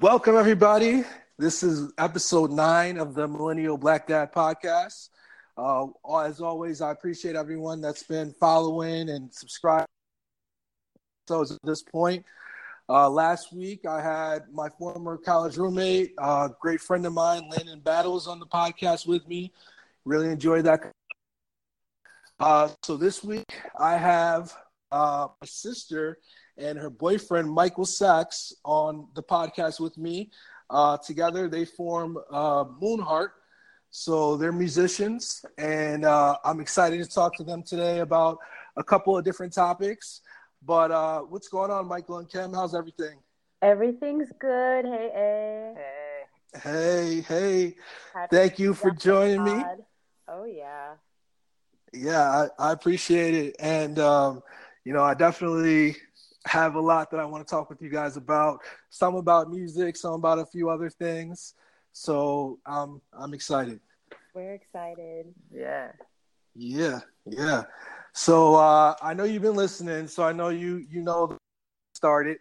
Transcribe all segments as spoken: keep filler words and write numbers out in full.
Welcome, everybody. This is episode nine of the Millennial Black Dad Podcast. Uh, as always, I appreciate everyone that's been following and subscribing. So at this point, uh, last week I had my former college roommate, a uh, great friend of mine, Landon Battles, on the podcast with me. Really enjoyed that. Uh, so this week I have uh, my sister and her boyfriend, Michael Sachs, on the podcast with me. Uh, together, they form uh, Moonheart. So they're musicians, and uh, I'm excited to talk to them today about a couple of different topics. But uh, what's going on, Michael and Kim? How's everything? Everything's good. Hey, hey. Hey, hey. hey. Thank you for joining me. Oh, yeah. Yeah, I, I appreciate it. And, um, you know, I definitely have a lot that I want to talk with you guys about, some about music, some about a few other things. So um, I'm excited. We're excited. Yeah. Yeah. Yeah. So uh, I know you've been listening, so I know you, you know, started.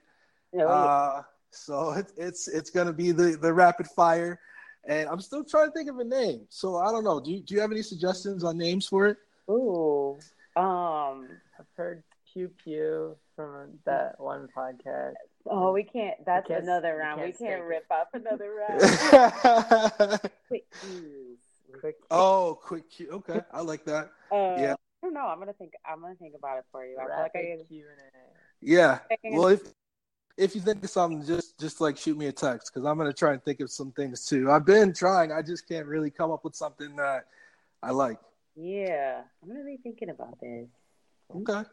Yeah. Uh, so it, it's, it's going to be the, the rapid fire, and I'm still trying to think of a name. So I don't know. Do you, do you have any suggestions on names for it? Ooh, um, I've heard Pew Pew from that one podcast. Oh, we can't. That's we can't, another round. We can't, we can't rip it. Up another round. Quick cues. Quick. Oh, quick cue. Okay, I like that. Uh, yeah. I don't know. I'm gonna think. I'm gonna think about it for you. I feel like I get... Yeah. Well, if if you think of something, just just like shoot me a text, because I'm gonna try and think of some things too. I've been trying. I just can't really come up with something that I like. Yeah, I'm gonna be thinking about this. Okay.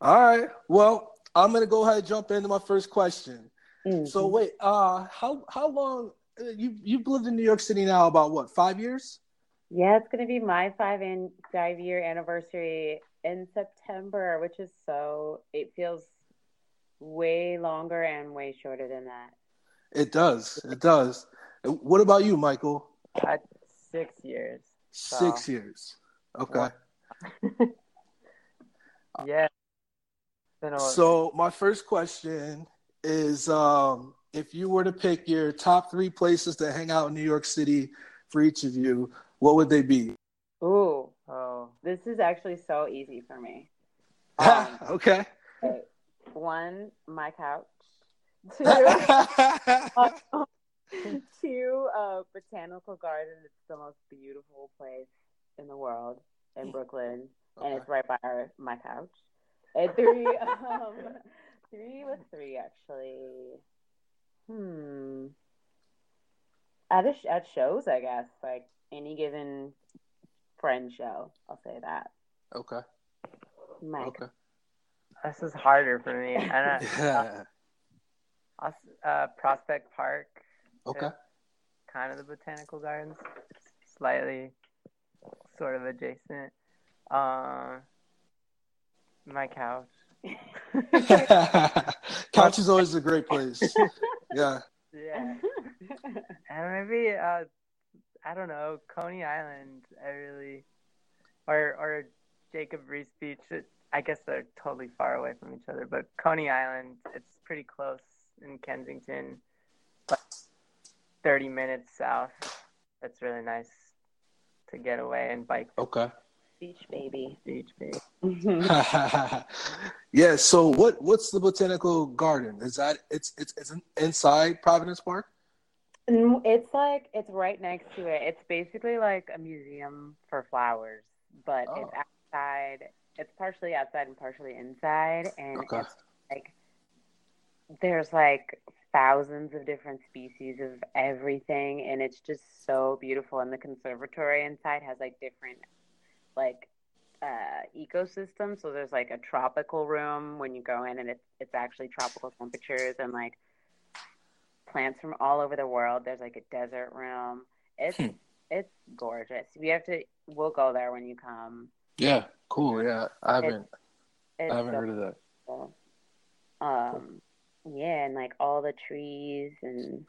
All right. Well, I'm gonna go ahead and jump into my first question. Mm-hmm. So wait, uh, how how long you you've lived in New York City now? About what, five years? Yeah, it's gonna be my five and five year anniversary in September, which is so it feels way longer and way shorter than that. It does. It does. What about you, Michael? Uh, six years. So. Six years. Okay. Yeah. So my first question is, um, if you were to pick your top three places to hang out in New York City for each of you, what would they be? Ooh, oh, this is actually so easy for me. Um, okay. One, my couch. Two, uh, two uh, botanical garden. It's the most beautiful place in the world in Brooklyn, and okay. It's right by our, my couch. And three, um, three with three, actually. Hmm. At, a sh- at shows, I guess. Like, any given friend show, I'll say that. Okay. Mike. Okay. This is harder for me. I don't, yeah. I'll, I'll, uh, Prospect Park. Okay. Kind of the Botanical Gardens. Slightly sort of adjacent. Uh... My couch. Couch is always a great place. Yeah. Yeah. And maybe uh, I don't know, Coney Island. I really, or or Jacob Reese Beach. It, I guess they're totally far away from each other, but Coney Island, it's pretty close in Kensington, like thirty minutes south. That's really nice to get away and bike. Okay. Beach baby. Beach baby. Yeah. So, what, what's the botanical garden? Is that it's it's it's inside Providence Park? It's like it's right next to it. It's basically like a museum for flowers, but oh. It's outside. It's partially outside and partially inside, and okay. It's like there's like thousands of different species of everything, and it's just so beautiful. And the conservatory inside has like different. Like uh ecosystem, so there's like a tropical room when you go in, and it's it's actually tropical temperatures and like plants from all over the world. There's like a desert room. It's hmm. it's gorgeous. We have to we'll go there when you come. Yeah, cool. Yeah, I haven't it's, it's I haven't so heard of that. Cool. Um, cool. Yeah, and like all the trees, and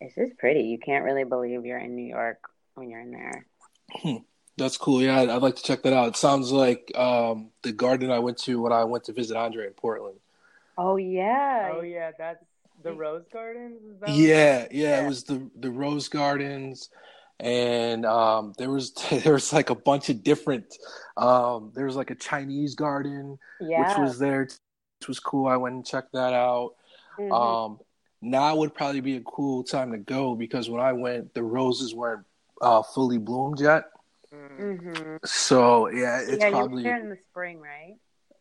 it's just pretty. You can't really believe you're in New York when you're in there. Hmm. That's cool. Yeah, I'd, I'd like to check that out. It sounds like um, the garden I went to when I went to visit Andre in Portland. Oh yeah. Oh yeah, that's the Rose Gardens? Is that yeah, yeah, yeah, it was the the Rose Gardens, and um, there was there was like a bunch of different. Um, there was like a Chinese garden, yeah. which was there, which was cool. I went and checked that out. Mm-hmm. Um, now would probably be a cool time to go because when I went, the roses weren't uh, fully bloomed yet. Mm-hmm. So yeah, it's yeah, probably you were there in the spring, right?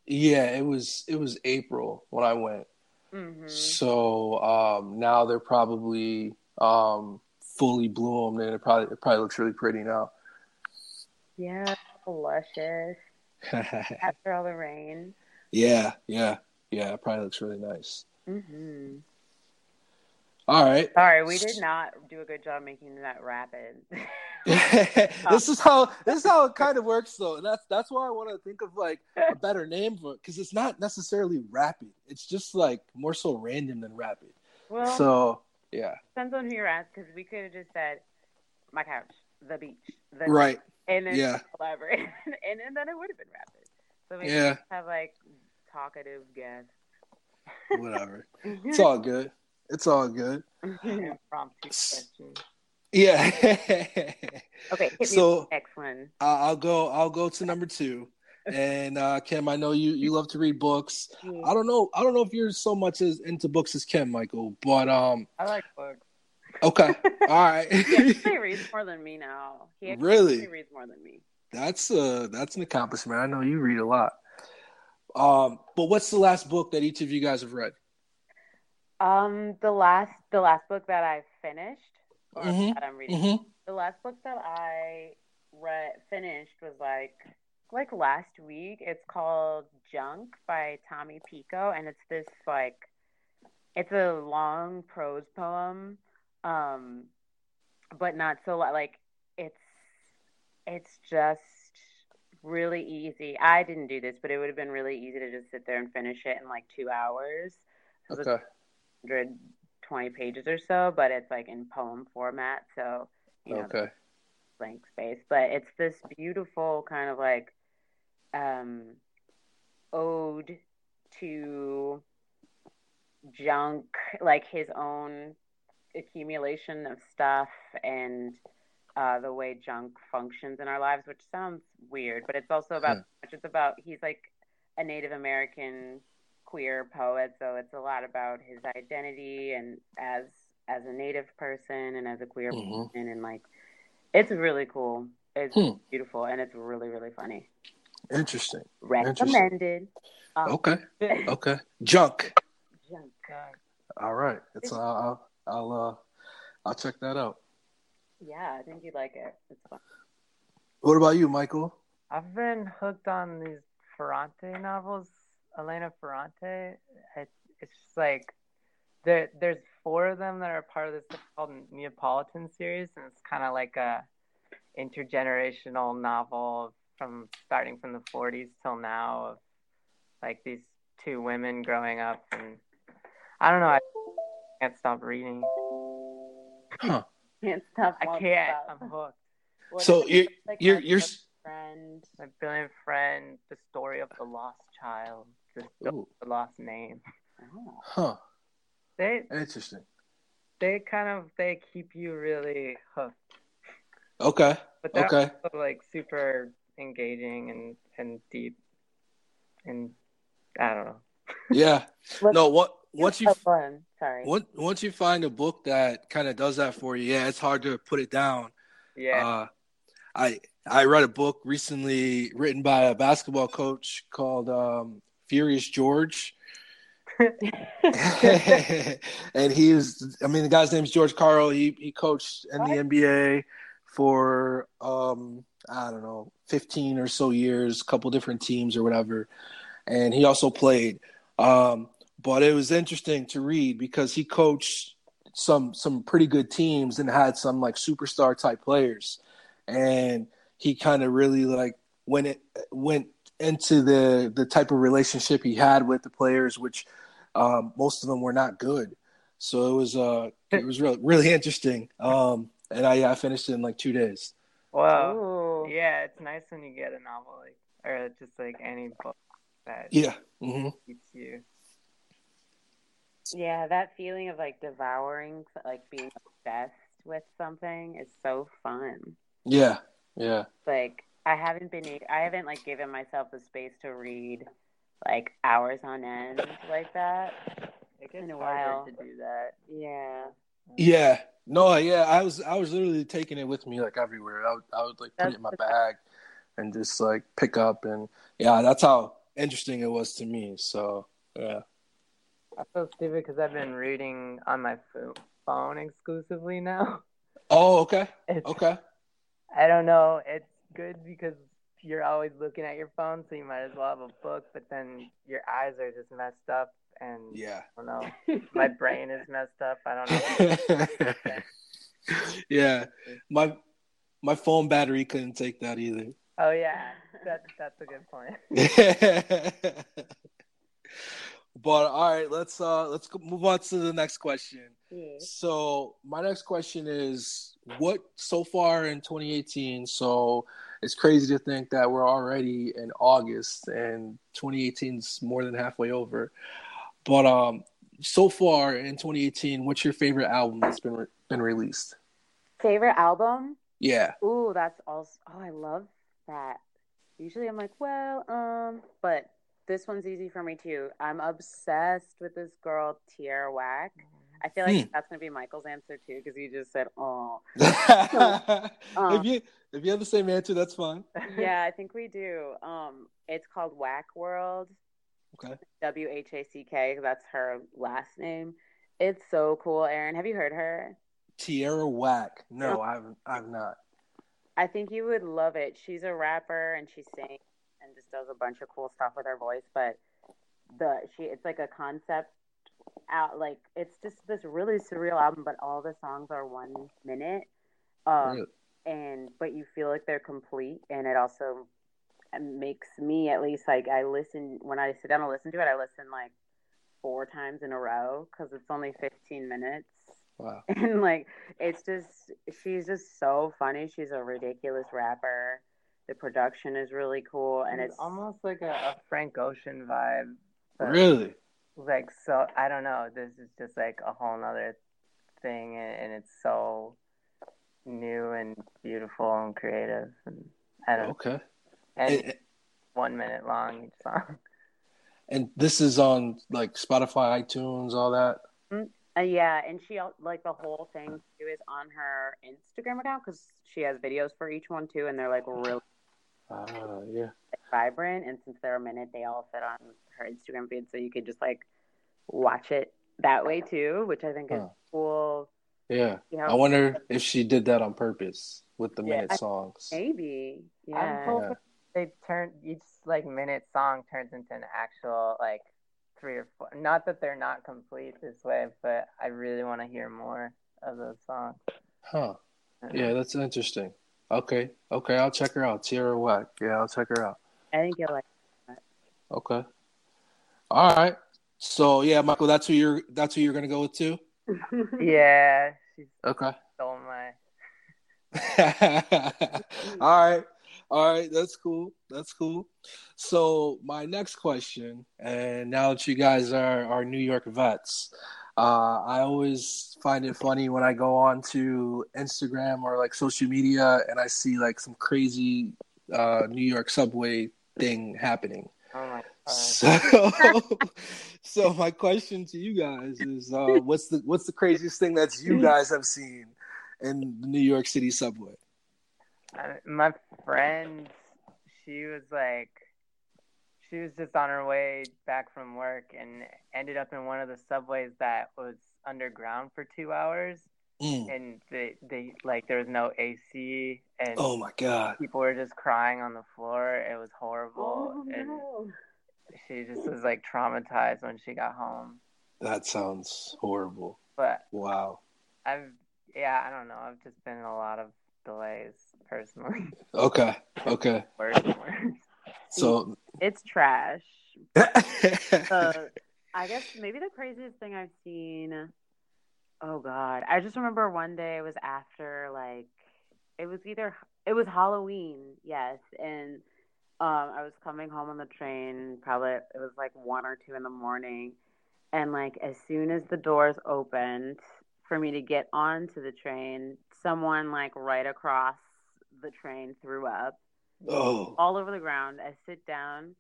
Yeah, it was it was April when I went. Mm-hmm. So um, now they're probably um, fully bloomed, and it probably it probably looks really pretty now. Yeah, luscious after all the rain. Yeah, yeah, yeah. It probably looks really nice. Mm-hmm. All right. Sorry, we did not do a good job making that rapid. this is how this is how it kind of works, though. And that's that's why I want to think of like a better name for it because it's not necessarily rapid. It's just like more so random than rapid. Well, so yeah, depends on who you're at because we could have just said my couch, the beach, the right, beach, and then yeah. elaborate, and, and then it would have been rapid. So we yeah. just have like talkative guests. Whatever. It's all good. It's all good. Impromptu questions. Yeah. Okay. Hit me so with the next one. I'll go. I'll go to number two. And uh, Kim, I know you, you love to read books. Yeah. I don't know. I don't know if you're so much as into books as Kim, Michael. But um, I like books. Okay. All right. Yeah, he reads more than me now. He really reads more than me. That's uh that's an accomplishment. I know you read a lot. Um, but what's the last book that each of you guys have read? Um, the last, the last book that I finished, or mm-hmm. that I'm reading, mm-hmm. the last book that I read finished was like, like last week. It's called Junk by Tommy Pico, and it's this like, it's a long prose poem, um, but not so like it's, it's just. Really easy. I didn't do this, but it would have been really easy to just sit there and finish it in like two hours. So okay. It's one hundred twenty pages or so, but it's like in poem format, so you know, okay. blank space. But it's this beautiful kind of like um, ode to junk, like his own accumulation of stuff and. Uh, the way junk functions in our lives, which sounds weird, but it's also about yeah. it's about he's like a Native American queer poet, so it's a lot about his identity and as as a Native person and as a queer mm-hmm. person, and like it's really cool. It's hmm. beautiful, and it's really really funny. Interesting. Recommended. Interesting. Um, okay. Okay. Junk. Junk. All right. It's uh, I'll I'll, uh, I'll check that out. Yeah, I think you'd like it. It's fun. What about you, Michael? I've been hooked on these Ferrante novels. Elena Ferrante. It, it's just like there. There's four of them that are part of this called Neapolitan series, and it's kind of like a intergenerational novel from starting from the forties till now of like these two women growing up, and I don't know. I can't stop reading. Huh. Can't stop I can't. Stuff. I'm hooked. Well, so you're like you're, my you're... friend, my brilliant friend, the story of the lost child, the story of the lost name. Oh. Huh. They interesting. They kind of they keep you really hooked. Okay. But they're okay. also like super engaging and, and deep, and I don't know. Yeah. No. What. Once you oh, fun. Sorry. Once, once you find a book that kind of does that for you, yeah, it's hard to put it down. Yeah. Uh, I I read a book recently written by a basketball coach called um, Furious George, and he was. I mean, the guy's name's George Karl. He he coached in what? the N B A for um, I don't know, fifteen or so years, a couple different teams or whatever, and he also played. Um, But it was interesting to read because he coached some some pretty good teams and had some like superstar type players, and he kind of really like went it, went into the the type of relationship he had with the players, which um, most of them were not good. So it was uh it was really really interesting. Um, and I I finished it in like two days. Wow. Ooh. Yeah, it's nice when you get a novel like or just like any book that yeah mm-hmm. keeps you. Yeah, that feeling of like devouring, like being obsessed with something is so fun. Yeah, yeah. Like I haven't been, I haven't like given myself the space to read like hours on end like that. It's been a while to do that. Yeah. Yeah. No, yeah. I was, I was literally taking it with me like everywhere. I would, I would like put it in my bag and just like pick up, and yeah, that's how interesting it was to me. So yeah. I feel stupid because I've been reading on my phone exclusively now. Oh, okay. It's, okay. I don't know. It's good because you're always looking at your phone, so you might as well have a book, but then your eyes are just messed up, and yeah. I don't know. My brain is messed up. I don't know. Yeah. My my phone battery couldn't take that either. Oh, yeah. That, that's a good point. But all right, let's uh let's move on to the next question. Yeah. So my next question is, what so far in twenty eighteen? So it's crazy to think that we're already in August and twenty eighteen's more than halfway over. But um, so far in twenty eighteen, what's your favorite album that's been re- been released? Favorite album? Yeah. Ooh, that's also. Oh, I love that. Usually I'm like, well, um, but. This one's easy for me, too. I'm obsessed with this girl, Tierra Whack. I feel like hmm. that's going to be Michael's answer, too, because you just said, oh. So, um, if, you, if you have the same answer, that's fine. Yeah, I think we do. Um, it's called Whack World. Okay. W H A C K, that's her last name. It's so cool, Aaron. Have you heard her? Tierra Whack. No, oh. I've, I've not. I think you would love it. She's a rapper, and she sings. And just does a bunch of cool stuff with her voice, but the she it's like a concept out, like it's just this really surreal album, but all the songs are one minute, um, yeah. and but you feel like they're complete, and it also makes me at least like I listen when I sit down and listen to it, I listen like four times in a row because it's only fifteen minutes. Wow! And like it's just she's just so funny. She's a ridiculous rapper. The production is really cool, and it's, it's almost like a, a Frank Ocean vibe. Really? Like, so, I don't know. This is just like a whole nother thing, and, and it's so new and beautiful and creative. And I don't okay. know. And it, it, one minute long each song. And this is on like Spotify, iTunes, all that. Mm-hmm. Uh, yeah, and she like the whole thing too is on her Instagram account because she has videos for each one too, and they're like really uh, yeah. vibrant. And since they're a minute, they all fit on her Instagram feed, so you could just like watch it that way too, which I think huh. is cool. Yeah, you know, I wonder if she did that on purpose with the yeah, minute songs. Maybe. Yeah. yeah. They turn each like minute song turns into an actual like. Three or four. Not that they're not complete this way, but I really want to hear more of those songs. Huh. Yeah, that's interesting. Okay. Okay, I'll check her out. Tierra Whack. Yeah, I'll check her out. I think you'll like that. Okay. All right. So yeah, Michael, that's who you're that's who you're gonna go with too? Yeah. She okay. Stole my all right. All right, that's cool. That's cool. So my next question, and now that you guys are, are New York vets, uh, I always find it funny when I go on to Instagram or like social media and I see like some crazy uh, New York subway thing happening. Oh my God. So, so my question to you guys is, uh, what's the what's the craziest thing that you guys have seen in the New York City subway? My friend, she was like, she was just on her way back from work and ended up in one of the subways that was underground for two hours. Mm. And they, they, like, there was no A C. And oh my God. People were just crying on the floor. It was horrible. Oh, and no. She just was like traumatized when she got home. That sounds horrible. But wow. I've, yeah, I don't know. I've just been in a lot of delays. Personally. Okay. Okay. Worse and worse. So it's trash. uh, I guess maybe the craziest thing I've seen. Oh God, I just remember one day it was after like it was either it was Halloween, yes, and um I was coming home on the train. Probably it was like one or two in the morning, And like, as soon as the doors opened for me to get onto the train, someone like right across the train threw up oh. all over the ground. I sit down,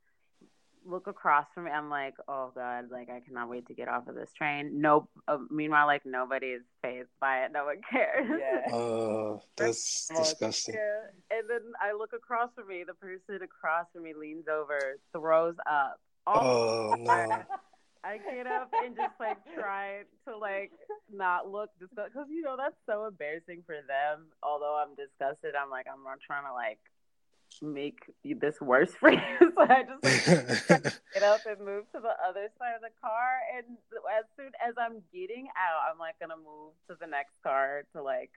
look across from me. I'm like, oh God, like I cannot wait to get off of this train. Nope. Uh, meanwhile, like nobody's fazed by it. No one cares. Yeah. Uh, that's disgusting. Yeah. And then I look across from me. The person across from me leans over, throws up. Oh, oh no. I get up and just like try to like not look disgusted, because you know that's so embarrassing for them. Although I'm disgusted, I'm like, I'm not trying to like make this worse for you. So I just like, get up and move to the other side of the car. And as soon as I'm getting out, I'm like gonna move to the next car to like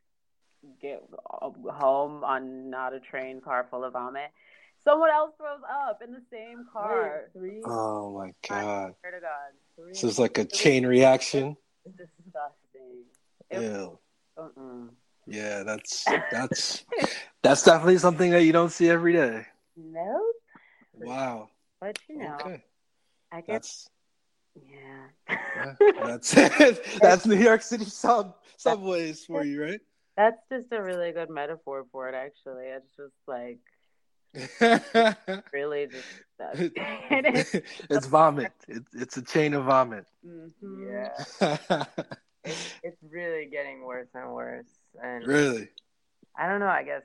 get home on not a train car full of vomit. Someone else throws up in the same car. Three, oh, my God. I swear to God. Three, so it's like a three, chain reaction? It's disgusting. It Ew. Was, uh-uh. Yeah, that's that's that's definitely something that you don't see every day. Nope. Wow. But, you know, okay. I guess. That's, yeah. yeah. That's it. That's New York City sub subways for you, right? That's just a really good metaphor for it, actually. It's just like. really just it, it, it's vomit it, it's a chain of vomit. Mm-hmm. Yeah. it's, it's really getting worse and worse, and really I don't know, I guess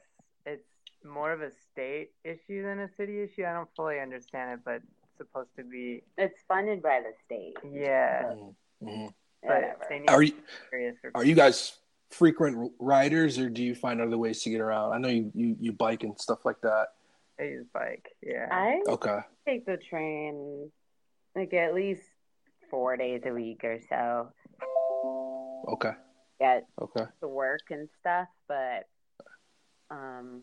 it's more of a state issue than a city issue. I don't fully understand it, but it's supposed to be it's funded by the state. Yeah. Mm-hmm. But they need are you are you guys frequent riders, or do you find other ways to get around? I know you you, you bike and stuff like that. I use bike, yeah. I okay. take the train like at least four days a week or so. Okay. Yeah. Okay. To work and stuff, but um,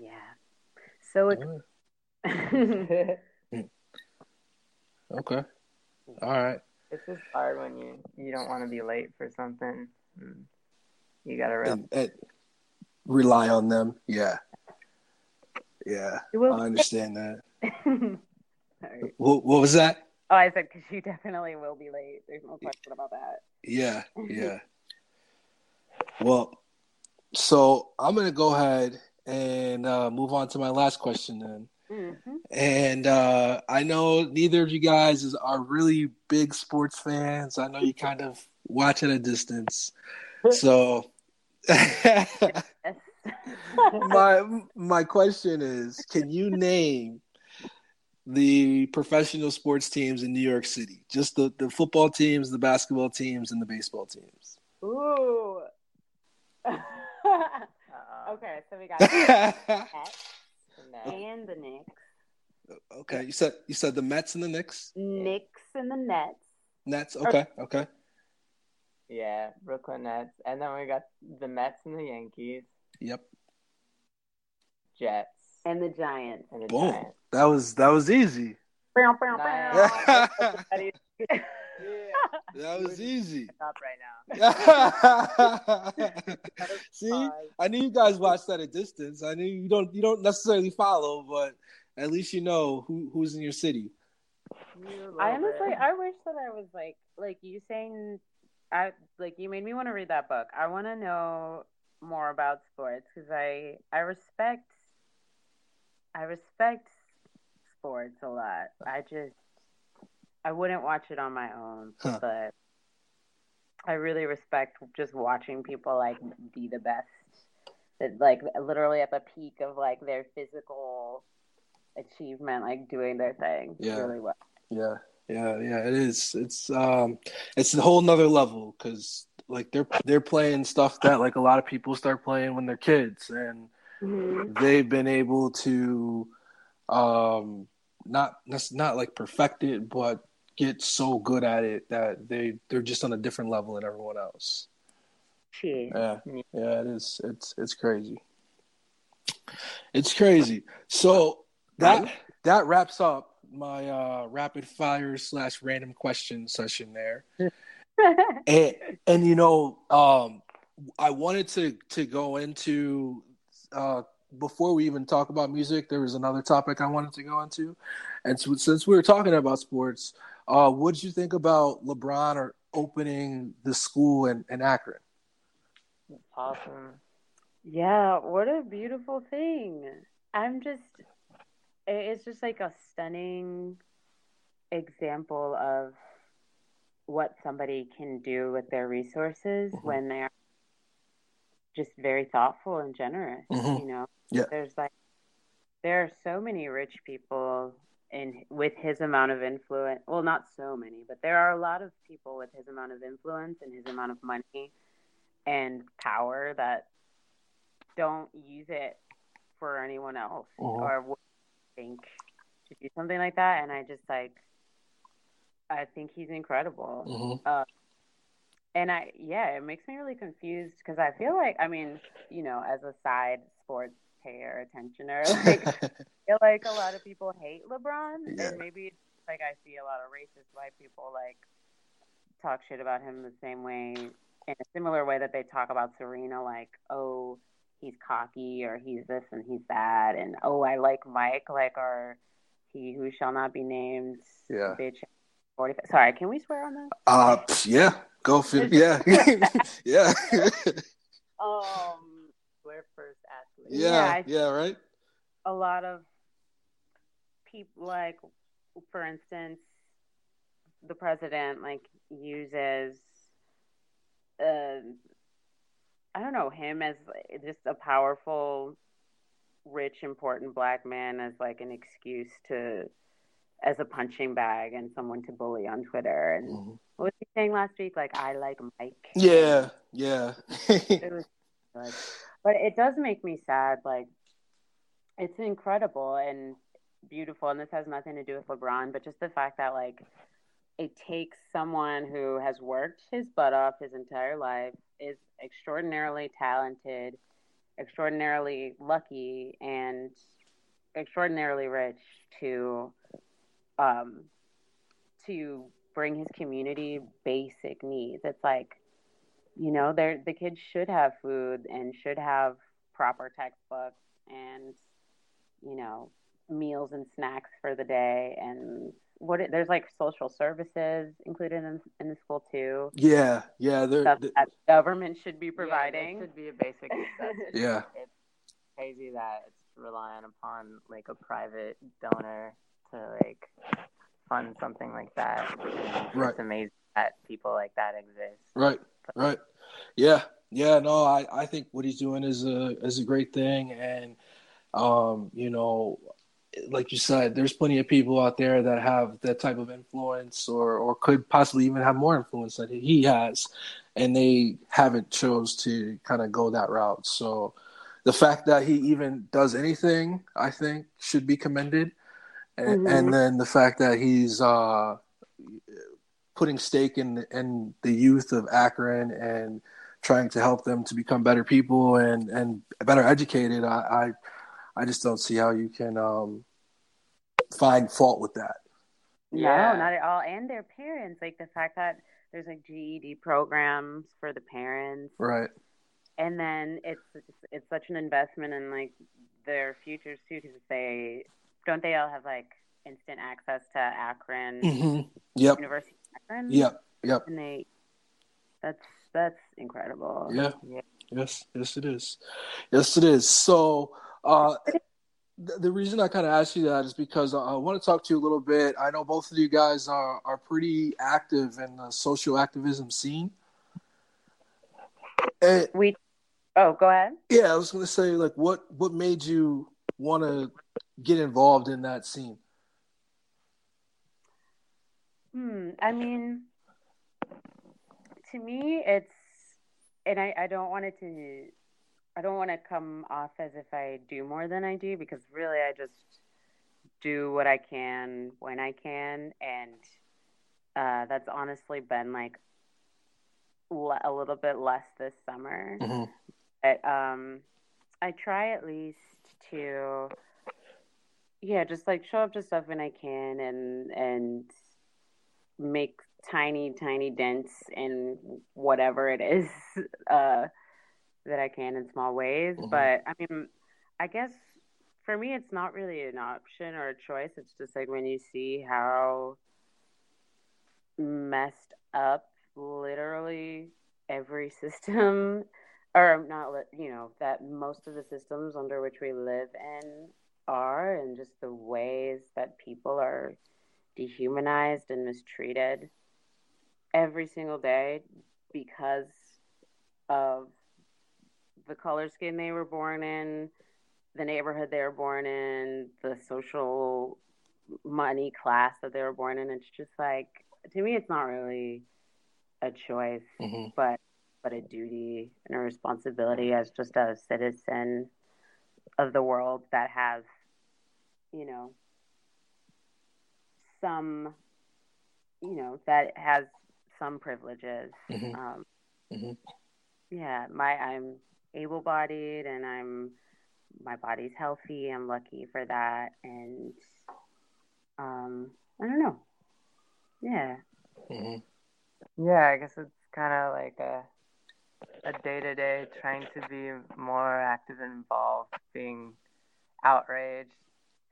yeah. So it's okay. All right. It's just hard when you you don't want to be late for something. You gotta rely. And, and rely on them. Yeah. Yeah, I understand that. what, what was that? Oh, I said, because you definitely will be late. There's no question about that. Yeah, yeah. Well, so I'm going to go ahead and uh, move on to my last question then. Mm-hmm. And uh, I know neither of you guys is, are really big sports fans. I know you kind of watch at a distance. So... my my question is, can you name the professional sports teams in New York City? Just the, the football teams, the basketball teams, and the baseball teams. Ooh. Okay, so we got the Mets and the Knicks. Okay, you said you said the Mets and the Knicks? Knicks and the Nets. Nets, okay, or- okay. Yeah, Brooklyn Nets. And then we got the Mets and the Yankees. Yep. Jets. And the Giants. And the Boom. Giants. That was that was easy. Bow, bow, bow. Yeah. That was easy. Stop right now. See? I knew you guys watched that at a distance. I knew you don't you don't necessarily follow, but at least you know who, who's in your city. I honestly I wish that I was like like you saying I like you made me want to read that book. I want to know more about sports, because I I respect I respect sports a lot. I just I wouldn't watch it on my own, huh. but I really respect just watching people like be the best, that like literally at the peak of like their physical achievement, like doing their thing yeah. really well. Yeah, yeah, yeah. It is. It's um, it's a whole nother level, because. Like they're they're playing stuff that like a lot of people start playing when they're kids, and mm-hmm. they've been able to um, not not like perfect it, but get so good at it that they they're just on a different level than everyone else. Jeez. Yeah, yeah, it is. It's it's crazy. It's crazy. So that that wraps up my uh, rapid fire slash random question session there. and, and you know, um, I wanted to to go into uh, before we even talk about music. There was another topic I wanted to go into, and so, since we were talking about sports, Uh, what did you think about LeBron or opening the school in, in Akron? Awesome. Yeah, what a beautiful thing. I'm just, it's just like a stunning example of what somebody can do with their resources mm-hmm. when they're just very thoughtful and generous, mm-hmm. you know? Yeah. There's like, there are so many rich people in with his amount of influence. Well, not so many, but there are a lot of people with his amount of influence and his amount of money and power that don't use it for anyone else mm-hmm. or would think to do something like that. And I just like, I think he's incredible. Mm-hmm. Uh, and I, yeah, it makes me really confused because I feel like, I mean, you know, as a side sports payer attentioner, like, I feel like a lot of people hate LeBron. Yeah. And maybe it's like I see a lot of racist white people like talk shit about him the same way, in a similar way that they talk about Serena, like, oh, he's cocky or he's this and he's that. And, oh, I like Mike, like, or he who shall not be named, yeah. bitch. forty-five Sorry, can we swear on that? Uh, yeah, go for it. Yeah, yeah. Um, swear first, athlete. Yeah, yeah, yeah, right. A lot of people, like, for instance, the president, like, uses, uh, I don't know, him as just a powerful, rich, important black man as like an excuse to. As a punching bag and someone to bully on Twitter. And mm-hmm. what was he saying last week? Like, I like Mike. Yeah, yeah. It was like, but it does make me sad. Like, it's incredible and beautiful. And this has nothing to do with LeBron, but just the fact that, like, it takes someone who has worked his butt off his entire life, is extraordinarily talented, extraordinarily lucky, and extraordinarily rich to... Um, to bring his community basic needs. It's like, you know, they're, the kids should have food and should have proper textbooks and, you know, meals and snacks for the day. And what it, there's like social services included in, in the school too. Yeah, yeah. They're, stuff they're, that government should be providing. Yeah, should be a basic necessity. Yeah. It's crazy that it's relying upon like a private donor to like fund something like that. Right. It's amazing that people like that exist. Right, but, right. Yeah, yeah, no, I, I think what he's doing is a, is a great thing. And, um, you know, like you said, there's plenty of people out there that have that type of influence or, or could possibly even have more influence than he has. And they haven't chose to kind of go that route. So the fact that he even does anything, I think, should be commended. And, mm-hmm. and then the fact that he's uh, putting stake in, in the youth of Akron and trying to help them to become better people and, and better educated, I, I I just don't see how you can um, find fault with that. Yeah. No, not at all. And their parents, like the fact that there's like G E D programs for the parents, right? And then it's it's such an investment in like their futures too, because they. Don't they all have, like, instant access to Akron? Mm-hmm. Yep. University of Akron? Yep, yep. And they, that's, that's incredible. Yeah. yeah. Yes, yes it is. Yes it is. So uh, the, the reason I kind of asked you that is because I, I want to talk to you a little bit. I know both of you guys are, are pretty active in the social activism scene. And, we, oh, go ahead. Yeah, I was going to say, like, what, what made you want to get involved in that scene? Hmm. I mean, to me, it's, and I, I don't want it to, I don't want to come off as if I do more than I do, because really I just do what I can when I can. And uh, that's honestly been like le- a little bit less this summer. Mm-hmm. But um, I try at least to, yeah, just like show up to stuff when I can and and make tiny, tiny dents in whatever it is uh, that I can in small ways. Mm-hmm. But I mean, I guess for me, it's not really an option or a choice. It's just like when you see how messed up literally every system, or not, you know, that most of the systems under which we live in are, and just the ways that people are dehumanized and mistreated every single day because of the color skin they were born in, the neighborhood they were born in, the social money class that they were born in. It's just like, to me, it's not really a choice, mm-hmm. but but a duty and a responsibility as just a citizen of the world that has, you know, some, you know, that has some privileges. Mm-hmm. Um, mm-hmm. Yeah, my I'm able-bodied and I'm my body's healthy. I'm lucky for that, and um, I don't know. Yeah. Mm-hmm. Yeah, I guess it's kind of like a a day-to-day trying to be more active and involved, being outraged,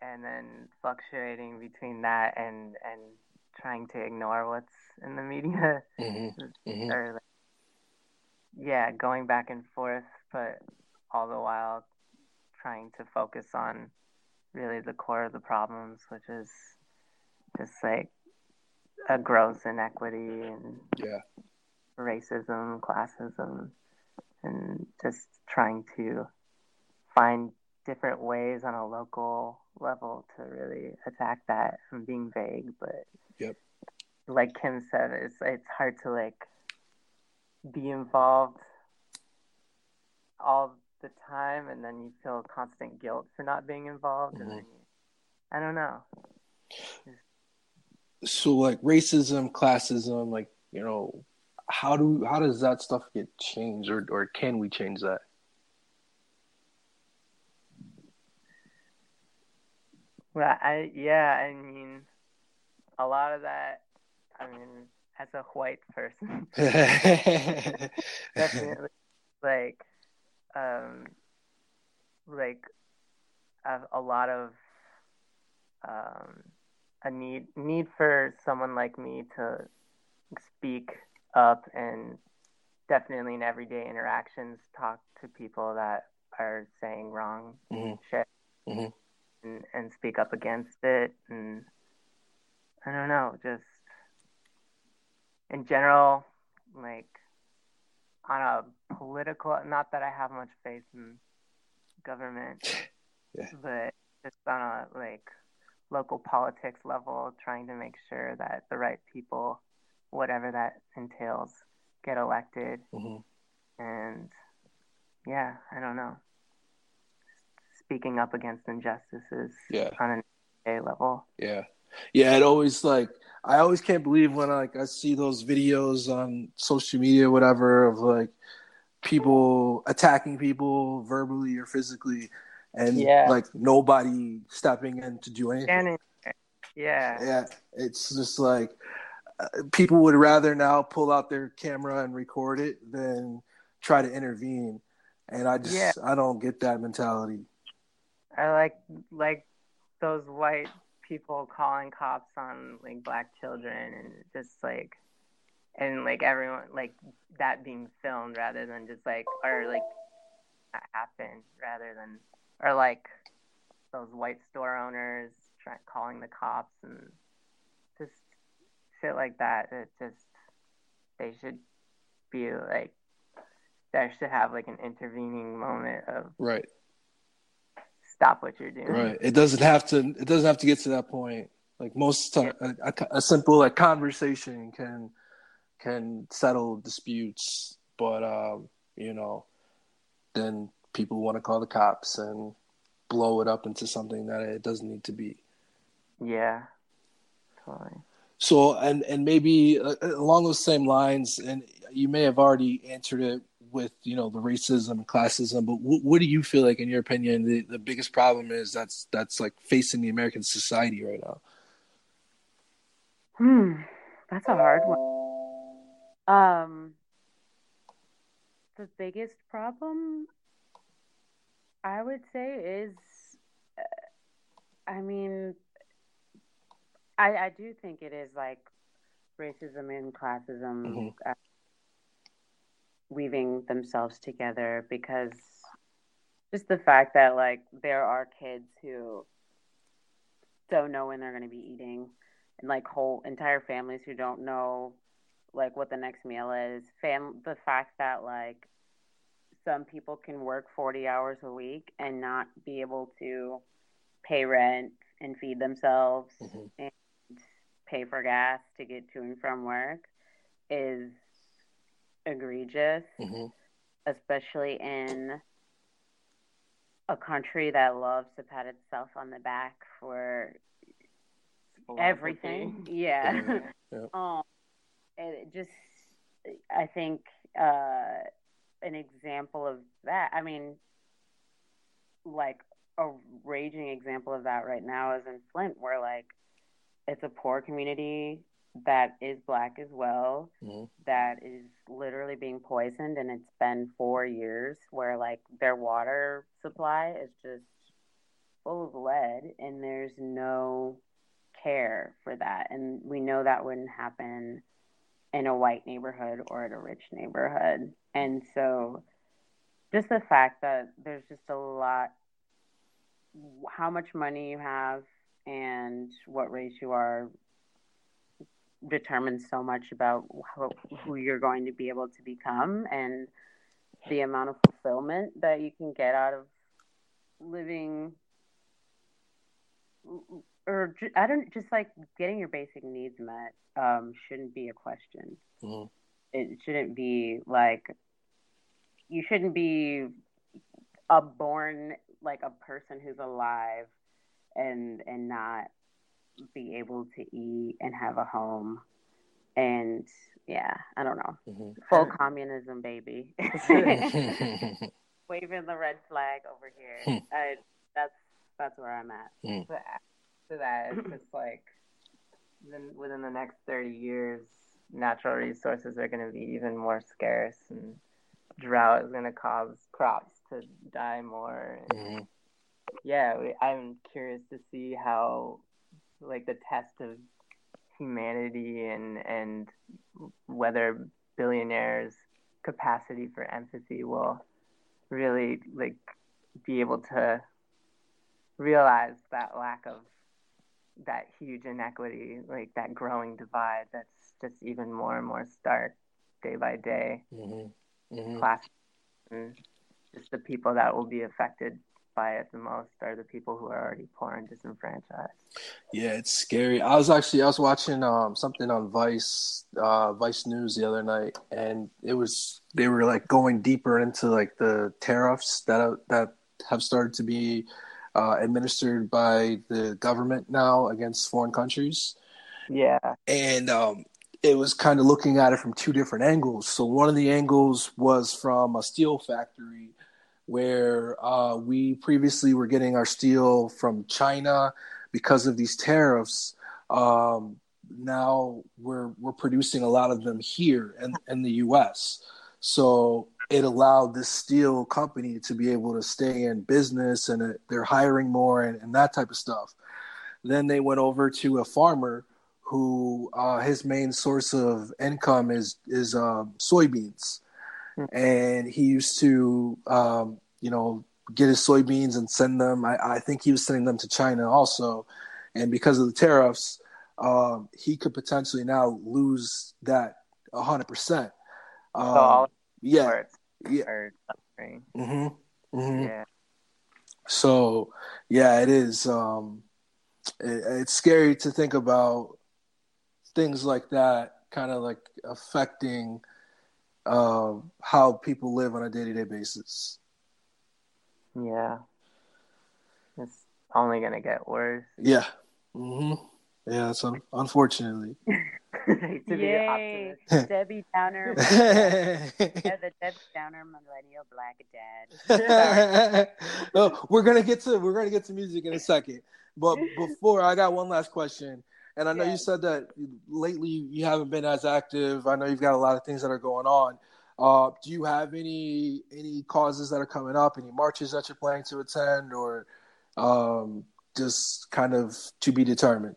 and then fluctuating between that and and trying to ignore what's in the media, mm-hmm. Mm-hmm. or like, yeah, going back and forth, but all the while trying to focus on really the core of the problems, which is just like a gross inequity and yeah. racism, classism, and just trying to find different ways on a local level to really attack that. I'm being vague, but yep. like Kim said, it's it's hard to like be involved all the time, and then you feel constant guilt for not being involved, mm-hmm. and then you, I don't know. It's... So like racism, classism, like, you know, how do how does that stuff get changed, or or can we change that? Well, I, yeah, I mean, a lot of that, I mean, as a white person, definitely, like, um, like, a, a lot of, um, a need, need for someone like me to speak up, and definitely in everyday interactions, talk to people that are saying wrong mm-hmm. shit. Mm-hmm. And, and speak up against it, and I don't know, just in general, like on a political, not that I have much faith in government, yeah. but just on a like local politics level, trying to make sure that the right people, whatever that entails, get elected, mm-hmm. and yeah, I don't know. Speaking up against injustices yeah. on a day level. Yeah. Yeah, it always, like, I always can't believe when, I, like, I see those videos on social media, whatever, of, like, people attacking people verbally or physically, and, yeah. like, nobody stepping in to do anything. Yeah. Yeah. It's just, like, people would rather now pull out their camera and record it than try to intervene, and I just, yeah. I don't get that mentality. I like like those white people calling cops on like black children, and just like and like everyone like that being filmed rather than just like or like that happened rather than or like those white store owners try, calling the cops and just shit like that. It just they should be like they should have like an intervening moment of right. Stop what you're doing. Right. It doesn't have to. It doesn't have to get to that point. Like most time, yeah. a, a, a simple like conversation can can settle disputes. But um, you know, then people want to call the cops and blow it up into something that it doesn't need to be. Yeah. Totally. So and and maybe uh, along those same lines, and you may have already answered it with, you know, the racism and classism, but w- what do you feel like, in your opinion, the, the biggest problem is that's that's like facing the American society right now? Hmm, that's a hard one. Um, the biggest problem, I would say, is, uh, I mean, I I do think it is like racism and classism mm-hmm. uh, weaving themselves together, because just the fact that, like, there are kids who don't know when they're going to be eating, and, like, whole entire families who don't know, like, what the next meal is. Fam- the fact that, like, some people can work forty hours a week and not be able to pay rent and feed themselves mm-hmm. and pay for gas to get to and from work is egregious, mm-hmm. especially in a country that loves to pat itself on the back for everything. Yeah. yeah. yeah. um, it just, I think, uh, an example of that, I mean, like, a raging example of that right now is in Flint, where, like, it's a poor community that is black as well, mm-hmm. that is literally being poisoned, and it's been four years where, like, their water supply is just full of lead, and there's no care for that. And we know that wouldn't happen in a white neighborhood or in a rich neighborhood. And so just the fact that there's just a lot, how much money you have and what race you are determines so much about how, who you're going to be able to become, and the amount of fulfillment that you can get out of living, or I don't just like getting your basic needs met um, shouldn't be a question. Mm-hmm. It shouldn't be like, you shouldn't be a born, like a person who's alive and and not be able to eat and have a home. And yeah, I don't know. Mm-hmm. Full communism, baby. Waving the red flag over here. I, that's that's where I'm at. Mm. But after that, it's just like, then within the next thirty years, natural resources are going to be even more scarce, and drought is going to cause crops to die more. Mm-hmm. Yeah, we, I'm curious to see how, like, the test of humanity and and whether billionaires' capacity for empathy will really, like, be able to realize that lack of that huge inequity, like that growing divide that's just even more and more stark day by day. Mm-hmm. Mm-hmm. Class, and just the people that will be affected by it the most are the people who are already poor and disenfranchised. Yeah, it's scary. I was actually I was watching um something on Vice uh Vice News the other night, and it was they were like going deeper into like the tariffs that that have started to be uh, administered by the government now against foreign countries. Yeah, and um. It was kind of looking at it from two different angles. So one of the angles was from a steel factory where uh, we previously were getting our steel from China because of these tariffs. Um, now we're we're producing a lot of them here in, in the U S. So it allowed this steel company to be able to stay in business, and it, they're hiring more and, and that type of stuff. Then they went over to a farmer who uh, his main source of income is is um, soybeans, mm-hmm. and he used to um, you know get his soybeans and send them. I, I think he was sending them to China also, and because of the tariffs, um, he could potentially now lose that a hundred percent. Yeah, are, yeah, are mm-hmm. Mm-hmm. yeah. So yeah, it is. Um, it, it's scary to think about. Things like that kind of like affecting uh, how people live on a day-to-day basis. Yeah. It's only going to get worse. Yeah. Mm-hmm. Yeah, that's un- unfortunately. to Yay. Be optimistic. Debbie Downer. Yeah, the Debbie Downer Millennial Black Dad. No, we're going to get to we're going to get to music in a second. But before, I got one last question. And I know yes. you said that lately you haven't been as active. I know you've got a lot of things that are going on. Uh, do you have any any causes that are coming up, any marches that you're planning to attend, or um, just kind of to be determined?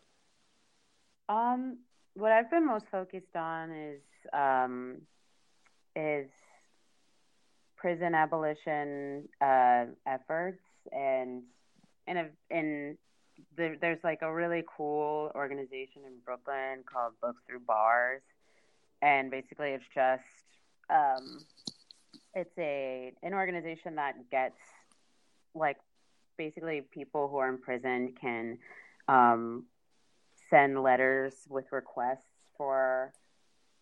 Um, what I've been most focused on is um, is prison abolition uh, efforts, and in a, in the, there's like a really cool organization in Brooklyn called Books Through Bars, and basically it's just um, it's a an organization that gets like basically people who are imprisoned can um, send letters with requests for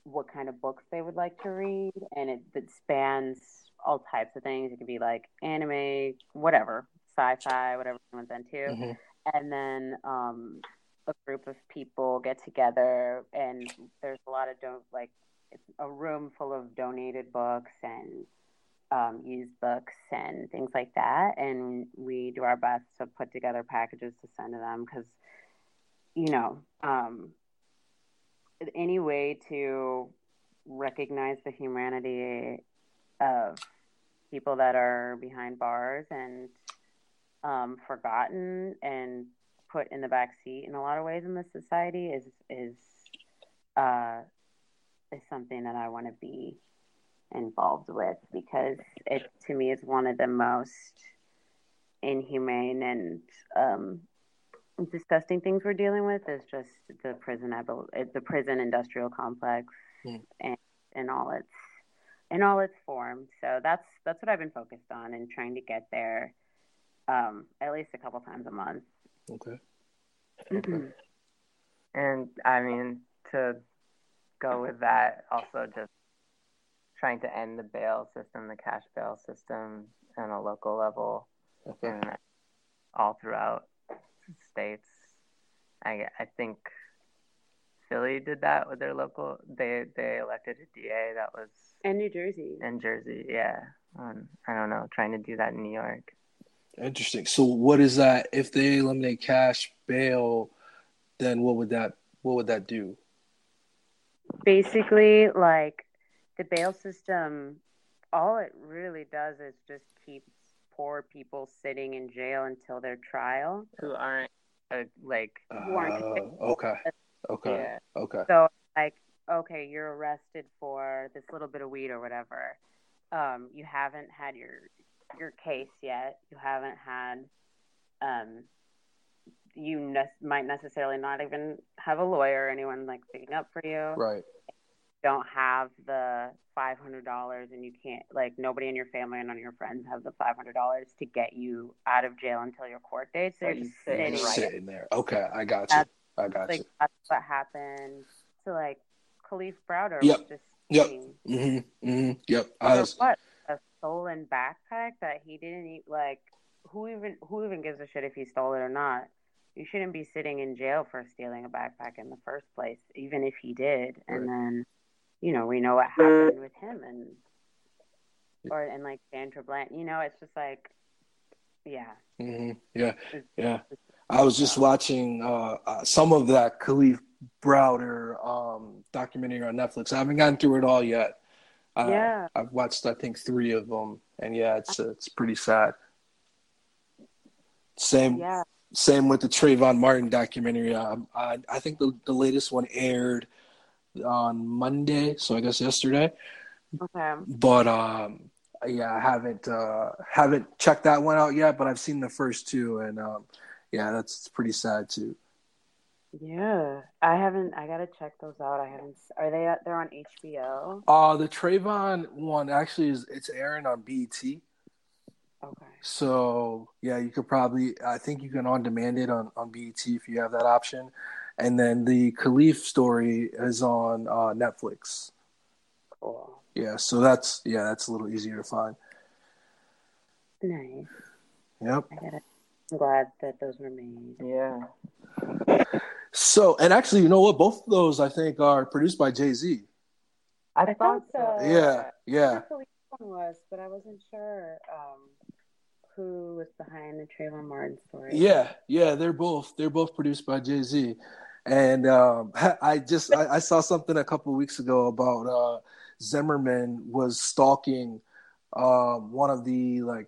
what kind of books they would like to read, and it, it spans all types of things. It could be like anime, whatever, sci-fi, whatever someone's into. Mm-hmm. And then um, a group of people get together, and there's a lot of don't like it's a room full of donated books and um, used books and things like that. And we do our best to put together packages to send to them because, you know, um, any way to recognize the humanity of people that are behind bars and um, forgotten and put in the back seat in a lot of ways in this society is is uh, is something that I want to be involved with, because it to me is one of the most inhumane and um, disgusting things we're dealing with is just the prison the prison industrial complex yeah. and in all its in all its form. So that's that's what I've been focused on and trying to get there um, at least a couple times a month. Okay. okay. And I mean, to go with that, also just trying to end the bail system, the cash bail system on a local level okay. and all throughout states. I, I think Philly did that with their local. They they elected a D A that was in New Jersey. In Jersey, yeah. Um, I don't know. Trying to do that in New York. Interesting. So, what is that? If they eliminate cash bail, then what would that what would that do? Basically, like the bail system, all it really does is just keep poor people sitting in jail until their trial. Who aren't uh, like uh, who aren't okay. Okay. Yeah. Okay. So, like, okay, you're arrested for this little bit of weed or whatever. Um, you haven't had your your case yet. You haven't had. Um, you ne- might necessarily not even have a lawyer or anyone like sticking up for you. Right. You don't have the five hundred dollars, and you can't like nobody in your family and none of your friends have the five hundred dollars to get you out of jail until your court date. So you're just sitting, you're right sitting there. Okay, I got you. That's I got like, you. That's what happened to, like, Kalief Browder. Yep. Was just yep. Mm-hmm. Mm-hmm. Yep. I was... What? A stolen backpack that he didn't eat. Like, who even who even gives a shit if he stole it or not? You shouldn't be sitting in jail for stealing a backpack in the first place, even if he did. Right. And then, you know, we know what happened with him and or and like Sandra Bland. You know, it's just like, yeah, mm-hmm. yeah, it's, yeah. It's, I was just watching uh, uh, some of that Kalief Browder um, documentary on Netflix. I haven't gotten through it all yet. Uh, yeah, I've watched I think three of them, and yeah, it's uh, it's pretty sad. Same, yeah. same with the Trayvon Martin documentary. Um, I I think the the latest one aired on Monday, so I guess yesterday. Okay. But um, yeah, I haven't uh, haven't checked that one out yet, but I've seen the first two and. Um, Yeah, that's pretty sad too. Yeah, I haven't. I gotta check those out. I haven't. Are they? They're on H B O. Uh the Trayvon one actually is. It's airing on B E T. Okay. So yeah, you could probably. I think you can on demand it on, on B E T if you have that option, and then the Kalief story is on uh, Netflix. Cool. Yeah. So that's yeah, that's a little easier to find. Nice. Yep. I gotta- I'm glad that those were made. Yeah. So, and actually, you know what? Both of those, I think, are produced by Jay-Z. I, I thought so. Yeah, yeah. I thought the lead one was, but I wasn't sure um, who was behind the Trayvon Martin story. Yeah, yeah. They're both. They're both produced by Jay-Z. And um, I just I, I saw something a couple of weeks ago about uh, Zimmerman was stalking uh, one of the like.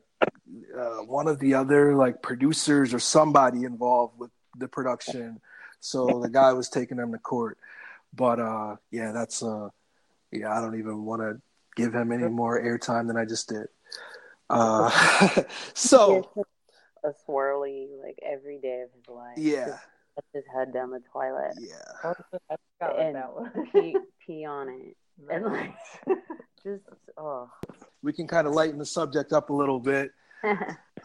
Uh, one of the other like producers or somebody involved with the production, so the guy was taking them to court. But uh, yeah, that's uh, yeah. I don't even want to give him any more airtime than I just did. Uh, so a swirly like every day of his life. Yeah, puts his head down the toilet. Yeah, I forgot and that one. pee, pee on it, and like just oh. We can kind of lighten the subject up a little bit.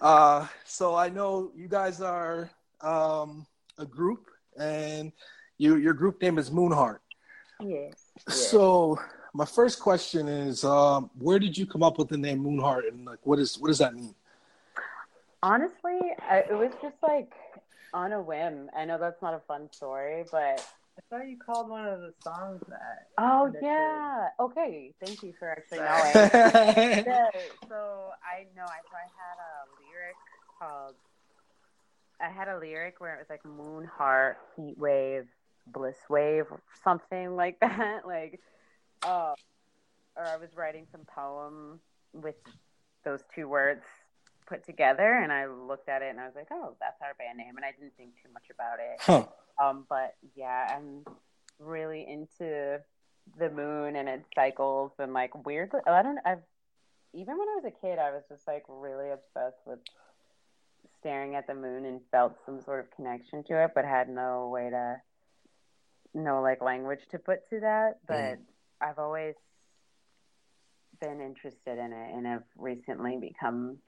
uh, so I know you guys are um, a group, and you your group name is Moonheart. Yes. Yeah. So my first question is, um, where did you come up with the name Moonheart, and like, what is what does that mean? Honestly, I, it was just like on a whim. I know that's not a fun story, but I thought you called one of the songs that. Oh yeah. Did. Okay. Thank you for actually knowing. yeah, so I know I so I had a lyric called. I had a lyric where it was like moon heart, heat wave, bliss wave, or something like that. Like, uh, or I was writing some poem with those two words put together, and I looked at it and I was like, oh, that's our band name, and I didn't think too much about it. Huh. Um, but yeah, I'm really into the moon and its cycles, and like weirdly, I don't. I've even when I was a kid, I was just like really obsessed with staring at the moon and felt some sort of connection to it, but had no way to, no like language to put to that. But mm. I've always been interested in it, and I've recently become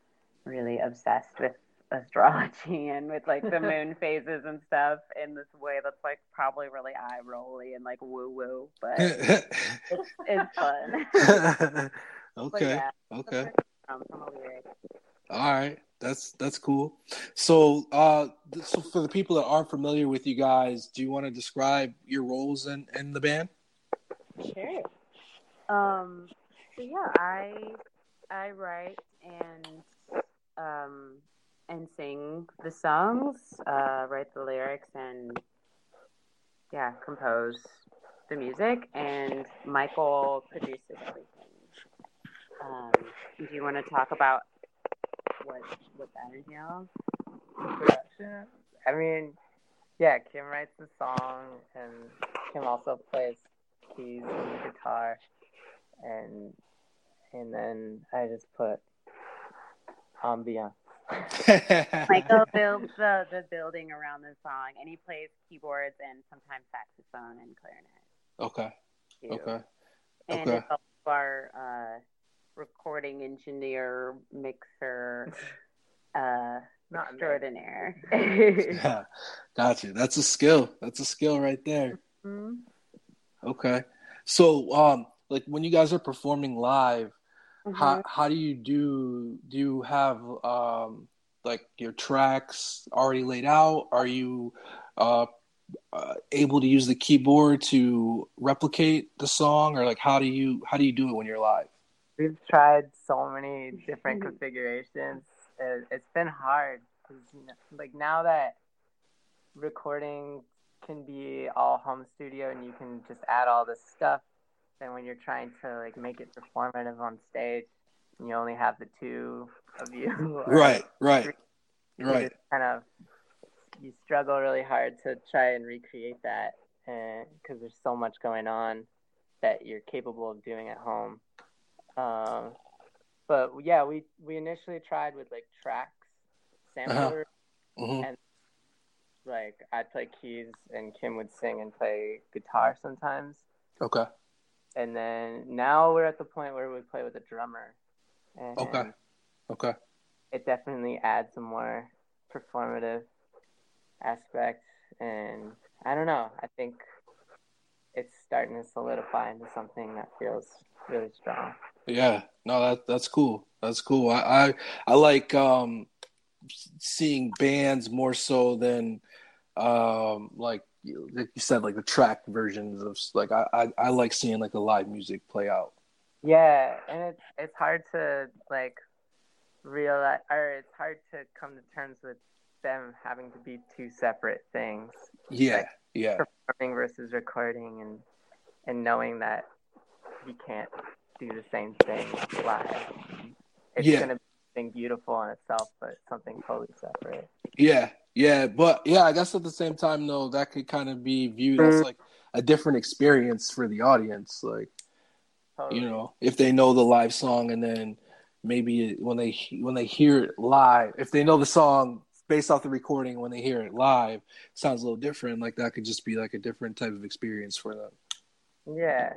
really obsessed with astrology and with like the moon phases and stuff in this way that's like probably really eye rolly and like woo woo, but it's, it's fun. Okay. Yeah, okay. Um, all right, that's that's cool. So, uh, so for the people that aren't familiar with you guys, do you want to describe your roles in, in the band? Sure. Um. So yeah, I I write and um. and sing the songs, uh, write the lyrics, and, yeah, compose the music. And Michael produces everything. Um, do you want to talk about what, what that entails? Production? I mean, yeah, Kim writes the song, and Kim also plays keys and guitar. And, and then I just put ambiance. Michael builds the, the building around the song, and he plays keyboards and sometimes saxophone and clarinet. Okay. Too. Okay. And okay. It's also our uh, recording engineer, mixer, uh, Not extraordinaire. Yeah. Gotcha. That's a skill. That's a skill right there. Mm-hmm. Okay. So, um, like when you guys are performing live. Mm-hmm. How how do you do? Do you have um, like your tracks already laid out? Are you uh, uh, able to use the keyboard to replicate the song, or like how do you how do you do it when you're live? We've tried so many different configurations. It, it's been hard because you know, like now that recording can be all home studio and you can just add all this stuff. And when you're trying to like make it performative on stage, and you only have the two of you, right, right, three, right. Kind of, you struggle really hard to try and recreate that, and because there's so much going on that you're capable of doing at home. Um, but yeah, we we initially tried with like tracks, samplers, uh-huh. mm-hmm. and like I'd play keys and Kim would sing and play guitar sometimes. Okay. And then now we're at the point where we play with a drummer. And okay. Okay. It definitely adds some more performative aspect. And I don't know. I think it's starting to solidify into something that feels really strong. Yeah. No, that that's cool. That's cool. I, I, I like um, seeing bands more so than um, like, like you said, like the track versions of like I, I, I like seeing like the live music play out. Yeah, and it's it's hard to like realize, or it's hard to come to terms with them having to be two separate things. Yeah, like yeah. Performing versus recording, and and knowing that you can't do the same thing live. It's yeah. gonna be something beautiful in itself, but something totally separate. Yeah. Yeah, but yeah, I guess at the same time, though, that could kind of be viewed as like a different experience for the audience. Like, totally. You know, if they know the live song, and then maybe when they when they hear it live, if they know the song based off the recording, when they hear it live, it sounds a little different. Like, that could just be like a different type of experience for them. Yeah.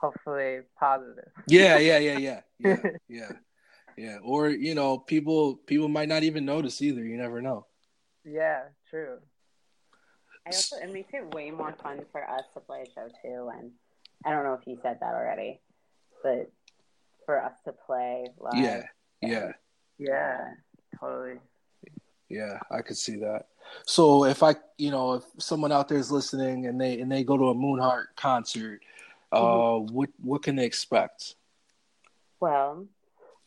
Hopefully positive. Yeah, yeah, yeah, yeah, yeah, yeah, yeah. Or, you know, people people might not even notice either. You never know. Yeah, true. I also, it makes it way more fun for us to play a show too. And I don't know if you said that already, but for us to play live. Yeah, yeah, yeah, totally. Yeah, I could see that. So if I, you know, if someone out there is listening and they and they go to a Moonheart concert, Uh, what what can they expect? Well,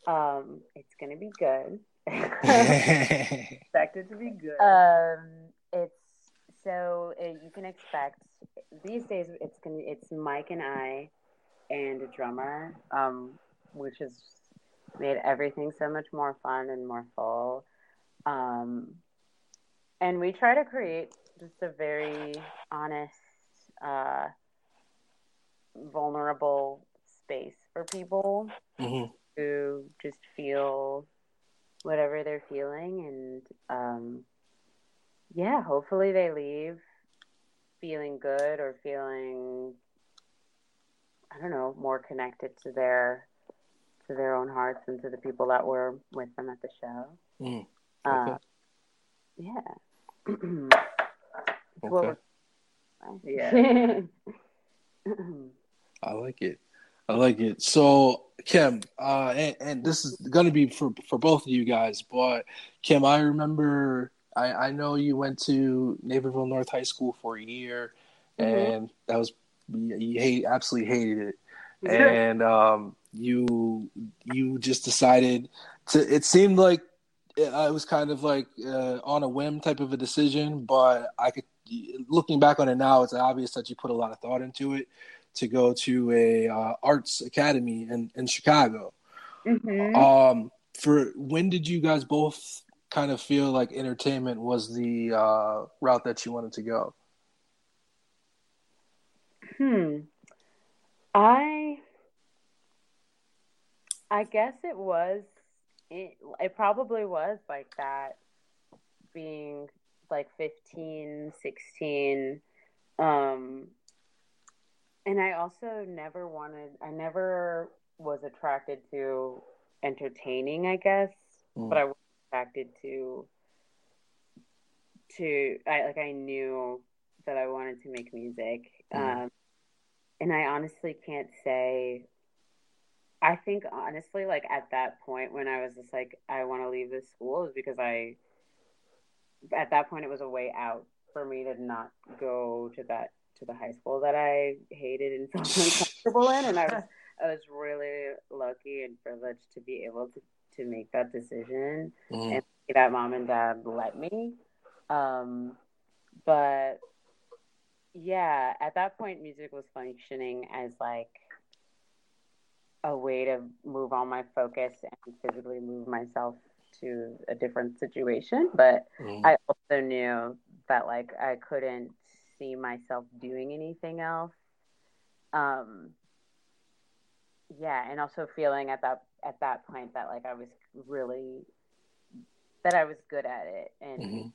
um, it's gonna be good. Expect it to be good. Um, it's so uh, you can expect these days. It's gonna it's Mike and I and a drummer, um, which has made everything so much more fun and more full. Um, and we try to create just a very honest, Uh, vulnerable space for people mm-hmm. who just feel whatever they're feeling, and um yeah hopefully they leave feeling good or feeling, I don't know, more connected to their to their own hearts and to the people that were with them at the show. mm. okay. uh, yeah okay. What we're... yeah I like it. I like it. So, Kim, uh, and, and this is going to be for, for both of you guys, but Kim, I remember, I, I know you went to Naperville North High School for a year, mm-hmm. and that was, you hate, absolutely hated it. Mm-hmm. And um, you you just decided to, it seemed like it, it was kind of like uh, on a whim type of a decision, but I could, looking back on it now, it's obvious that you put a lot of thought into it, to go to a uh, arts academy in, in Chicago. Mm-hmm. Um, for when did you guys both kind of feel like entertainment was the uh, route that you wanted to go? Hmm. I, I guess it was, it, it probably was like that, being like fifteen, sixteen, um, and I also never wanted, I never was attracted to entertaining, I guess, mm. but I was attracted to, to, I like, I knew that I wanted to make music. Mm. Um, and I honestly can't say, I think honestly, like at that point when I was just like, I want to leave this school, is because I, at that point it was a way out for me to not go to that, to the high school that I hated and felt uncomfortable in, and I was I was really lucky and privileged to be able to, to make that decision, mm. and that mom and dad let me. Um, but yeah, at that point, music was functioning as like a way to move on my focus and physically move myself to a different situation. But mm. I also knew that like I couldn't see myself doing anything else. Um, yeah, and also feeling at that at that point that like I was really that I was good at it, and mm-hmm.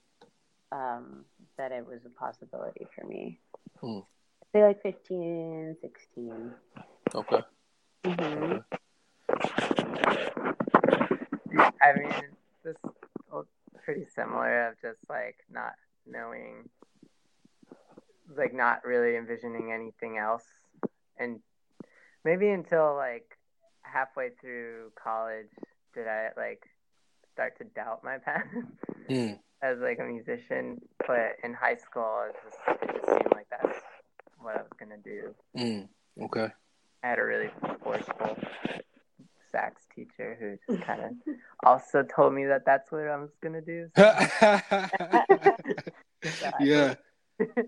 um, that it was a possibility for me. Mm. I'd say like fifteen, sixteen. Okay. Mm-hmm. Okay. I mean, this is pretty similar of just like not knowing, like not really envisioning anything else, and maybe until like halfway through college did I like start to doubt my path mm. as like a musician. But in high school it just, it just seemed like that's what I was gonna do. mm. Okay. I had a really forceful sax teacher who just kind of also told me that that's what I was gonna do, so. So yeah.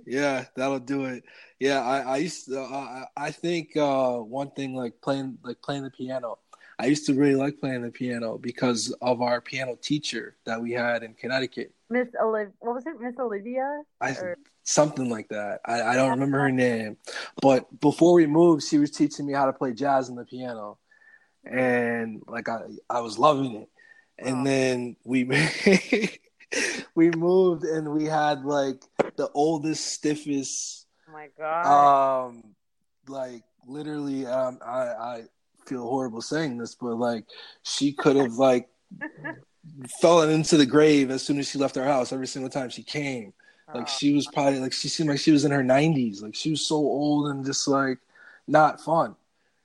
Yeah, that'll do it. Yeah, I, I used to, uh, I think uh, one thing like playing like playing the piano. I used to really like playing the piano because of our piano teacher that we had in Connecticut. Miss Olivia, what was it? Miss Olivia? I, or... Something like that. I, I don't remember her name. But before we moved, she was teaching me how to play jazz on the piano. And like I, I was loving it. And oh. then we we moved and we had like the oldest, stiffest. Oh my God. Um, like literally, um, I, I feel horrible saying this, but like she could have like fallen into the grave as soon as she left our house every single time she came. Like she was probably like, she seemed like she was in her nineties. Like she was so old and just like not fun.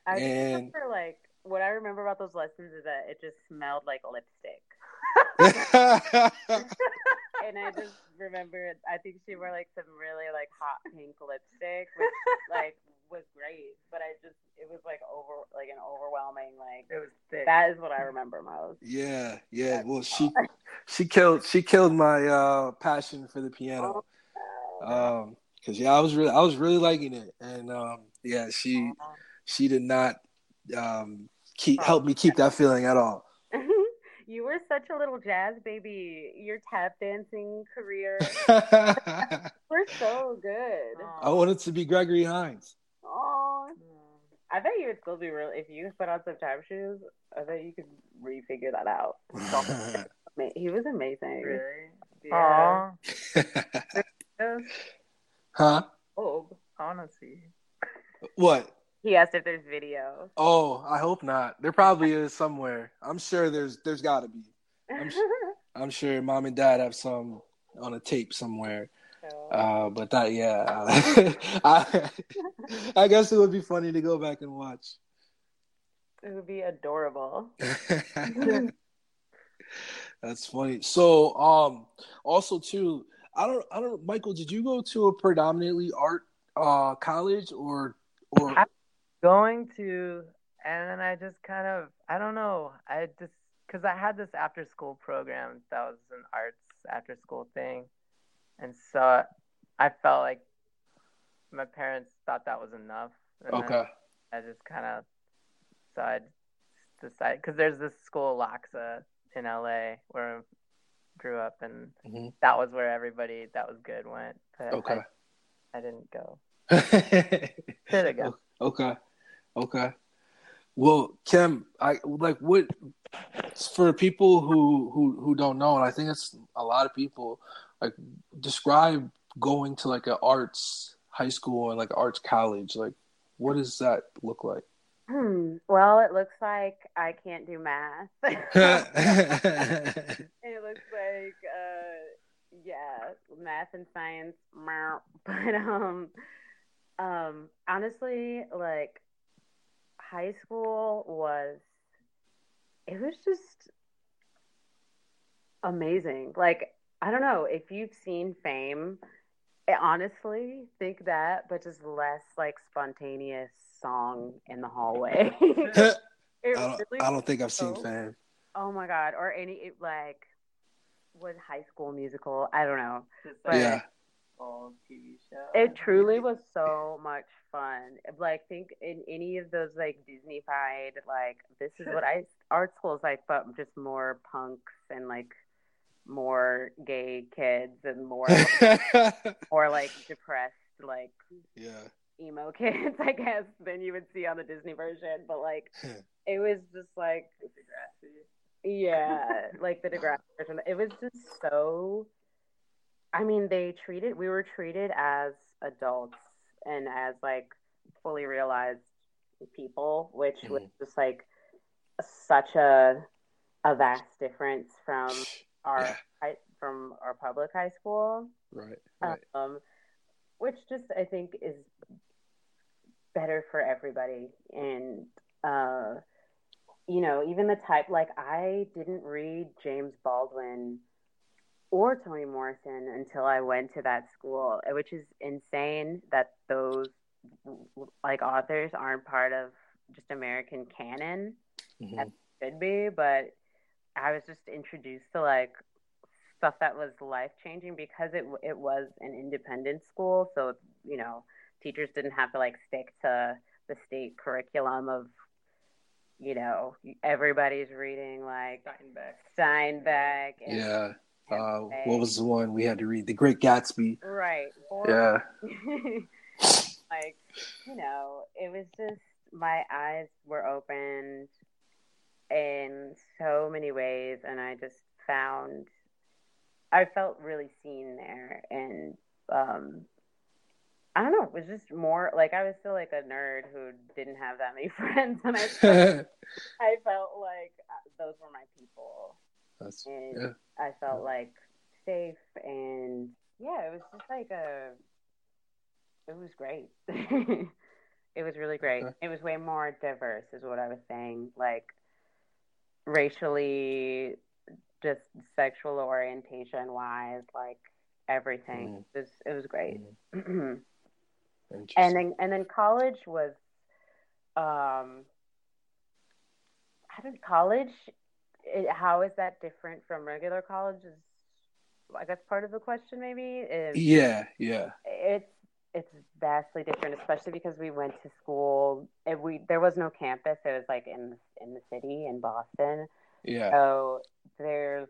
I and, remember like what I remember about those lessons is that it just smelled like lipstick. And I just remember, I think she wore like some really like hot pink lipstick, which like was great. But I just, it was like over, like an overwhelming, like it was thick. That is what I remember most. Yeah, yeah. That's well, she she killed she killed my uh, passion for the piano. Oh. Um, cause yeah, I was really I was really liking it, and um, yeah, she uh-huh. she did not um, keep help me keep that feeling at all. You were such a little jazz baby. Your tap dancing career. We're so good. I wanted to be Gregory Hines. Oh, I bet you would still be real if you put on some tap shoes. I bet you could refigure that out. He was amazing. Really? Yeah. Huh? Oh, honestly. What? He asked if there's video. Oh, I hope not. There probably is somewhere. I'm sure there's there's got to be. I'm, I'm sure mom and dad have some on a tape somewhere. Oh. Uh, but that, yeah. I, I guess it would be funny to go back and watch. It would be adorable. That's funny. So, um, also too, I don't, I don't. Michael, did you go to a predominantly art uh, college or or? I- Going to, and then I just kind of, I don't know, I just, because I had this after school program that was an arts after school thing. And so I felt like my parents thought that was enough. And okay. I just kind of, so I decided, because there's this school, Loxa, in L A, where I grew up, and mm-hmm. that was where everybody that was good went. But okay. I, I didn't go. Should have gone. Okay. Okay. Well, Kim, I like what for people who, who, who don't know, and I think it's a lot of people, like describe going to like an arts high school or like arts college. Like what does that look like? Hmm. Well, it looks like I can't do math. It looks like uh yeah, math and science. But um Um, honestly, like, high school was, it was just amazing. Like, I don't know, if you've seen Fame, I honestly think that, but just less, like, spontaneous song in the hallway. it I, don't, really I don't think I've so, seen Fame. Oh, my God. Or any, it, like, was High School Musical. I don't know. But, yeah. T V show. It truly was so much fun. Like, think in any of those like Disney-fied, like this is what I art school is like, but just more punks and like more gay kids and more or like depressed like yeah emo kids, I guess, than you would see on the Disney version. But like, it was just like yeah, like the Degrassi version. It was just so. I mean, they treated, we were treated as adults and as like fully realized people, which mm-hmm. was just like such a a vast difference from our yeah. high, from our public high school, right? right. Um, which just I think is better for everybody, and uh, you know, even the type like I didn't read James Baldwin or Toni Morrison until I went to that school, which is insane that those like authors aren't part of just American canon mm-hmm. as it should be. But I was just introduced to like stuff that was life changing because it it was an independent school, so you know teachers didn't have to like stick to the state curriculum of you know, everybody's reading like Steinbeck, Steinbeck and, yeah. And uh, what was the one we had to read? The Great Gatsby, right? Or, yeah. Like, you know, it was just my eyes were opened in so many ways, and I just found I felt really seen there, and um. I don't know, it was just more, like, I was still, like, a nerd who didn't have that many friends, and I felt, I felt like those were my people, That's, and yeah. I felt, like, safe, and, yeah, it was just, like, a, it was great. It was really great. It was way more diverse, is what I was saying, like, racially, just sexual orientation-wise, like, everything. Mm. It was, it was great. Mm. And then and then college was, um, I don't college. It, how is that different from regular college? Is I guess part of the question maybe. Is, yeah, yeah. It's it's vastly different, especially because we went to school. And we there was no campus. It was like in in the city in Boston. Yeah. So there's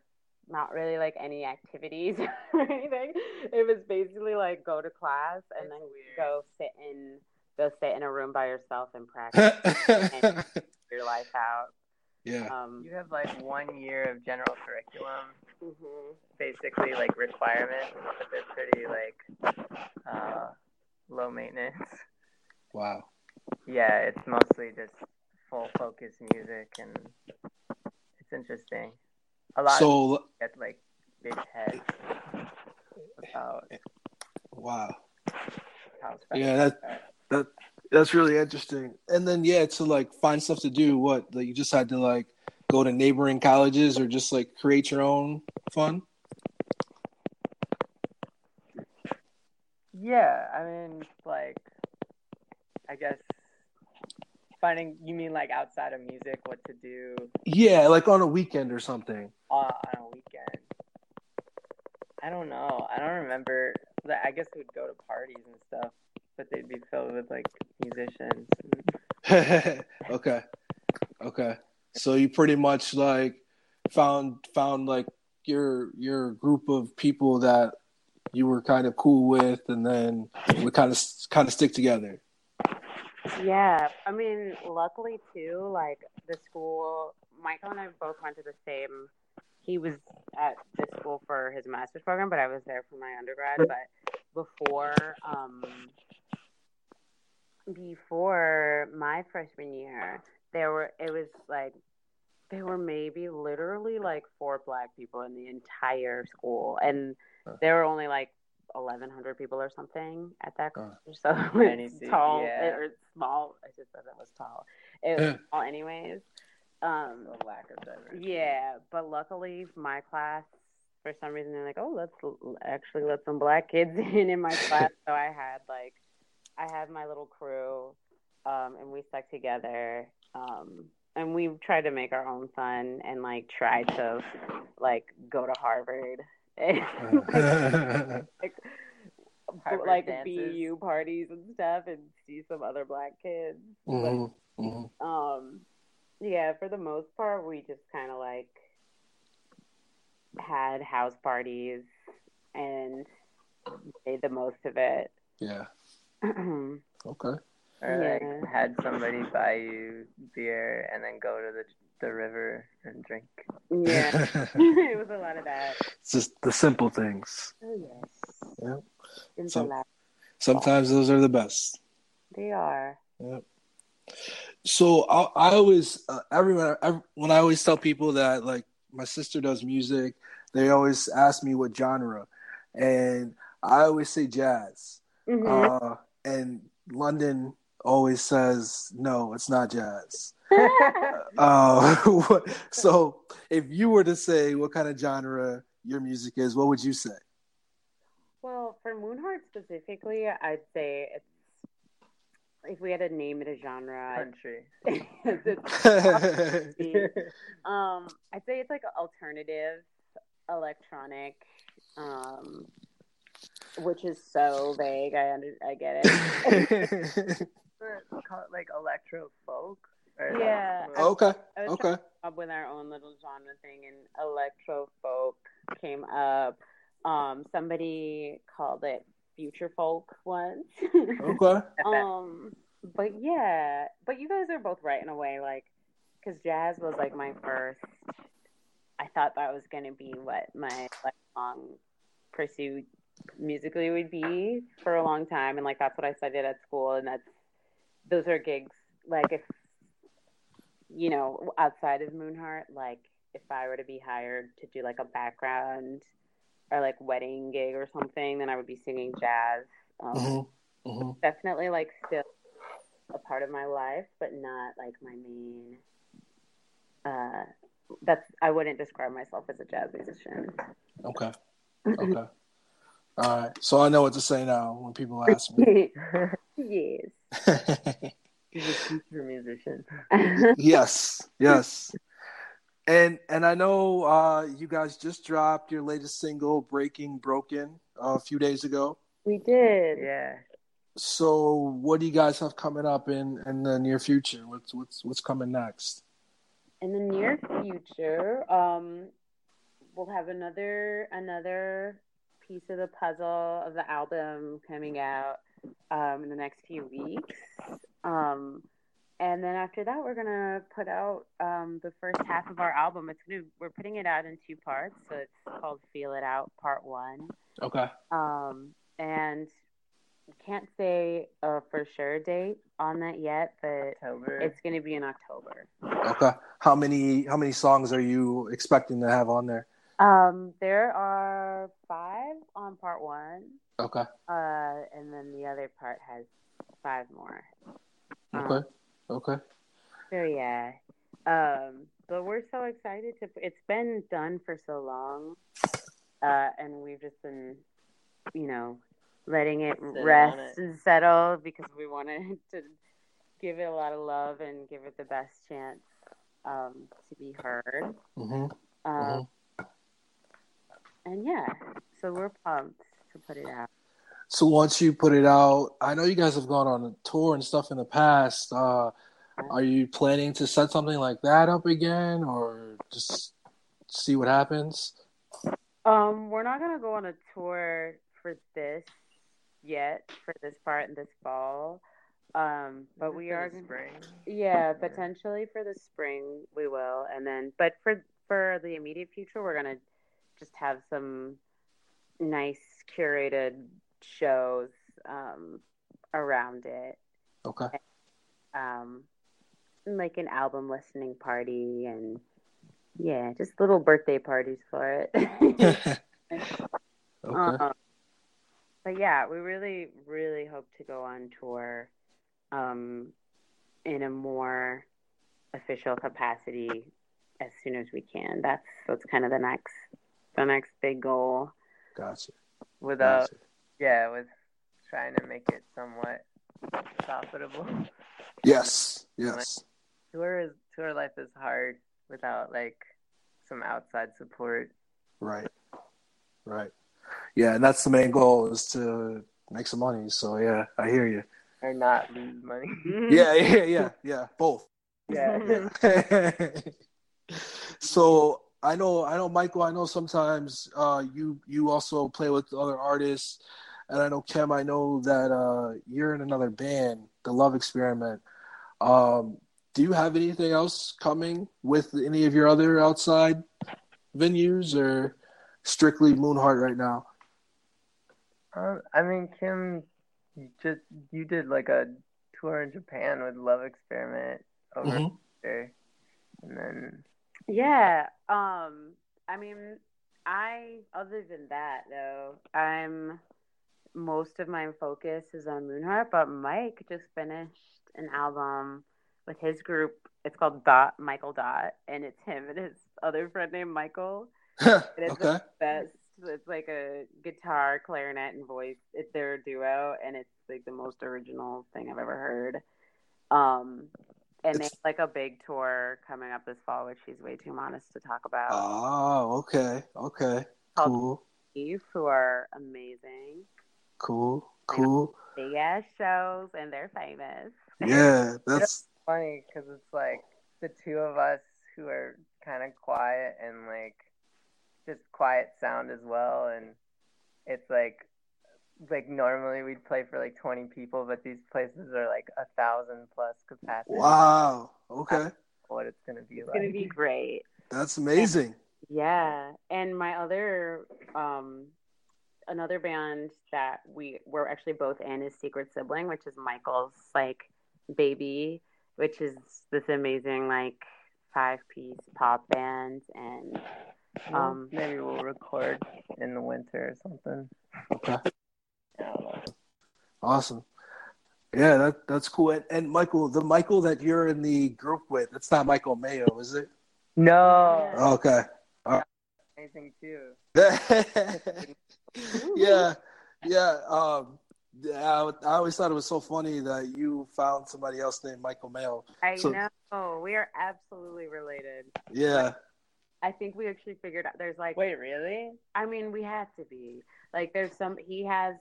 not really like any activities or anything. It was basically like go to class and That's then weird. go sit in go sit in a room by yourself and practice and your life out. Yeah. Um, you have like one year of general curriculum, mm-hmm. basically like requirements, but they're pretty like uh, low maintenance. Wow. Yeah, it's mostly just full focus music, and it's interesting. A lot so, of people get, like, big heads about wow. Yeah, that, that that's really interesting. And then, yeah, to, like, find stuff to do, what? Like, you just had to, like, go to neighboring colleges or just, like, create your own fun? Yeah, I mean, like, I guess... Finding, you mean like outside of music, what to do? Yeah, like on a weekend or something. Uh, on a weekend. I don't know. I don't remember. I guess we'd go to parties and stuff, but they'd be filled with like musicians. And... okay. Okay. So you pretty much like found found like your your group of people that you were kind of cool with, and then would kind of kind of stick together. Yeah, I mean, luckily too, like the school, Michael and I both went to the same, he was at this school for his master's program, but I was there for my undergrad, but before, um, before my freshman year, there were, it was like, there were maybe literally like four black people in the entire school, and there were only like eleven hundred people or something at that college, uh, so it's tall yeah. it, or small. I just said it was tall. It was small, anyways. Um, a lack of diversity. Yeah, but luckily my class, for some reason, they're like, oh, let's l- actually let some black kids in in my class. So I had like, I had my little crew, um, and we stuck together, um, and we tried to make our own fun and like tried to like go to Harvard. like, like, like B U parties and stuff, and see some other black kids. Mm-hmm. But, mm-hmm. Um, yeah, for the most part, we just kind of like had house parties and made the most of it. Yeah. Okay. Or yeah. Like had somebody buy you beer and then go to the. the river and drink. Yeah. It was a lot of that. It's just the simple things. Oh, yes. Yeah. Some, sometimes those are the best. They are. Yeah. So I, I always, uh, everyone, every, when I always tell people that, like, my sister does music, they always ask me what genre. And I always say jazz. Mm-hmm. Uh, and London always says, no, it's not jazz. uh, so if you were to say what kind of genre your music is, what would you say? Well, for Moonheart specifically, I'd say it's, if we had to name it a genre, country. um, I'd say it's like alternative electronic, um, which is so vague. I under, I get it. Like electro folk. first. Yeah. I was, okay. I was okay. Up with our own little genre thing, and electro folk came up. Um, somebody called it future folk once. Okay. um, but yeah, but you guys are both right in a way, like, because jazz was like my first. I thought that was gonna be what my lifelong pursuit musically would be for a long time, and like that's what I studied at school, and that's those are gigs. Like if you know, outside of Moonheart, like if I were to be hired to do like a background or like wedding gig or something, then I would be singing jazz. Um, mm-hmm. Mm-hmm. Definitely like still a part of my life, but not like my main. Uh, that's I wouldn't describe myself as a jazz musician. Okay. Okay. All right. So I know what to say now when people ask me. Yes. He's a future musician. Yes. Yes. And and I know uh, you guys just dropped your latest single, Breaking Broken, uh, a few days ago. We did, yeah. So what do you guys have coming up in, in the near future? What's what's what's coming next? In the near future, um, we'll have another another piece of the puzzle of the album coming out um, in the next few weeks. Um And then after that, we're going to put out um, the first half of our album. It's gonna, We're putting it out in two parts. So it's called Feel It Out, Part One. Okay. Um, and can't say a for sure date on that yet, but October. It's going to be in October. Okay. How many How many songs are you expecting to have on there? Um, there are five on Part One. Okay. Uh, and then the other part has five more. Um, okay. Okay. So yeah, um, but we're so excited to. It's been done for so long, uh, and we've just been, you know, letting it Sit rest it. and settle because we wanted to give it a lot of love and give it the best chance um, to be heard. Mm-hmm. Um, mm-hmm. And yeah, so we're pumped to put it out. So once you put it out, I know you guys have gone on a tour and stuff in the past. Uh, are you planning to set something like that up again or just see what happens? Um, we're not going to go on a tour for this yet, for this part in this fall. Um, but we are gonna, spring. Yeah, potentially for the spring we will. And then, but for, for the immediate future, we're going to just have some nice curated shows um around it. Okay. And, um like an album listening party and yeah, just little birthday parties for it. Okay. Um, but yeah, we really, really hope to go on tour um in a more official capacity as soon as we can. That's that's kind of the next the next big goal. Gotcha. Without gotcha. Yeah, with trying to make it somewhat profitable. Yes, yes. Like, tour is, tour life is hard without like some outside support. Right, right. Yeah, and that's the main goal is to make some money. So yeah, I hear you. Or not lose money. yeah, yeah, yeah, yeah. Both. Yeah. yeah. So I know, I know, Michael. I know sometimes uh, you you also play with other artists. And I know, Kim, I know that uh, you're in another band, The Love Experiment. Um, do you have anything else coming with any of your other outside venues or strictly Moonheart right now? Uh, I mean, Kim, you, just, you did like a tour in Japan with Love Experiment over mm-hmm. there. And then... Yeah. Um, I mean, I, other than that, though, I'm... Most of my focus is on Moonheart, but Mike just finished an album with his group. It's called Dot Michael Dot, and it's him and his other friend named Michael. And it's okay. The best. It's like a guitar, clarinet, and voice. It's their duo, and it's like the most original thing I've ever heard. Um, and it's... they have like a big tour coming up this fall, which she's way too modest to talk about. Oh, okay, okay, cool. Kalief, who are amazing. Cool, cool. Big ass shows, and they're famous. Yeah, that's funny because it's like the two of us who are kind of quiet and like just quiet sound as well, and it's like like normally we'd play for like twenty people, but these places are like a thousand plus capacity. Wow. Okay. What it's gonna be it's like. It's gonna be great. That's amazing. And, yeah, and my other um another band that we were actually both in is Secret Sibling, which is Michael's like baby, which is this amazing like five-piece pop band, and um maybe we'll record in the winter or something. Okay. Awesome. Yeah, that that's cool. And, and Michael, the Michael that you're in the group with, it's not Michael Mayo, is it? No. Okay. All right. Amazing too. yeah, yeah. Um, I, I always thought it was so funny that you found somebody else named Michael Mayo. I so, know. We are absolutely related. Yeah. I think we actually figured out. There's like. Wait, really? I mean, we have to be. Like, there's some. He has.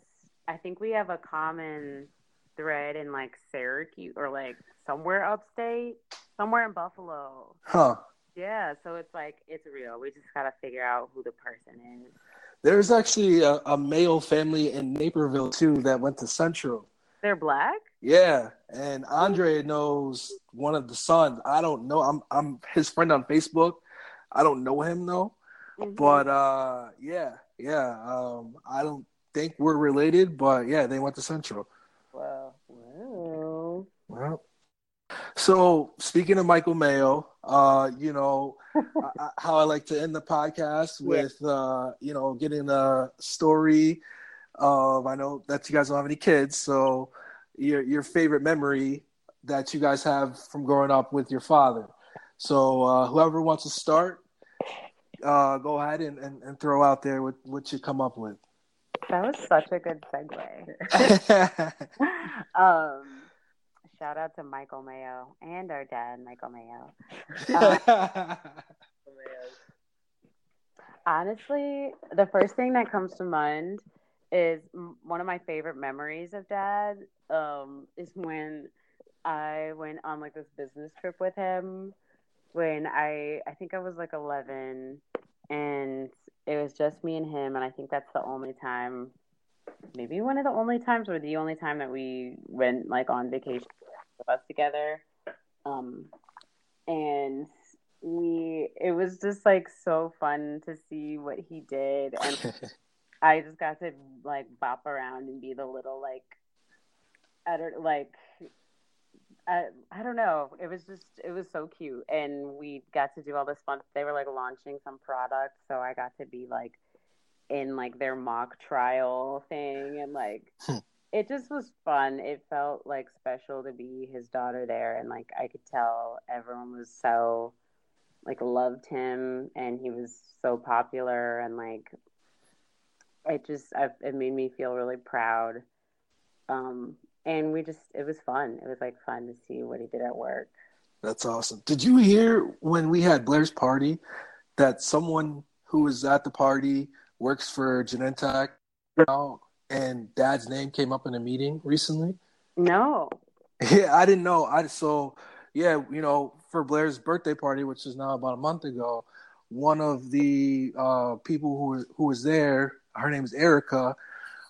I think we have a common thread in like Syracuse or like somewhere upstate, somewhere in Buffalo. Huh. Yeah. So it's like, it's real. We just got to figure out who the person is. There's actually a, a Mayo family in Naperville too that went to Central. They're black? Yeah. And Andre knows one of the sons. I don't know. I'm I'm his friend on Facebook. I don't know him though. Mm-hmm. But uh, yeah, yeah. Um, I don't think we're related, but yeah, they went to Central. Wow. Wow. Well. So speaking of Michael Mayo, uh, you know, I, how I like to end the podcast with, yeah. uh, you know, getting a story of, I know that you guys don't have any kids, so your your favorite memory that you guys have from growing up with your father. So uh, whoever wants to start, uh, go ahead and, and, and throw out there what, what you come up with. That was such a good segue. um, shout out to Michael Mayo and our dad, Michael Mayo. Uh, honestly, the first thing that comes to mind is one of my favorite memories of dad um, is when I went on like this business trip with him when I, I think I was like eleven, and it was just me and him, and I think that's the only time, maybe one of the only times or the only time that we went, like, on vacation with us together. Um, and we, it was just, like, so fun to see what he did. And I just got to, like, bop around and be the little, like, I don't, like, I, I don't know. It was just, it was so cute. And we got to do all this fun. They were like launching some product. So I got to be like in like their mock trial thing. And like, it just was fun. It felt like special to be his daughter there. And like, I could tell everyone was so like loved him, and he was so popular. And like, it just, I, it made me feel really proud. Um, And we just, it was fun. It was like fun to see what he did at work. That's awesome. Did you hear when we had Blair's party that someone who was at the party works for Genentech now, and dad's name came up in a meeting recently? No. Yeah, I didn't know. I So, yeah, you know, for Blair's birthday party, which is now about a month ago, one of the uh, people who was, who was there, her name is Erica,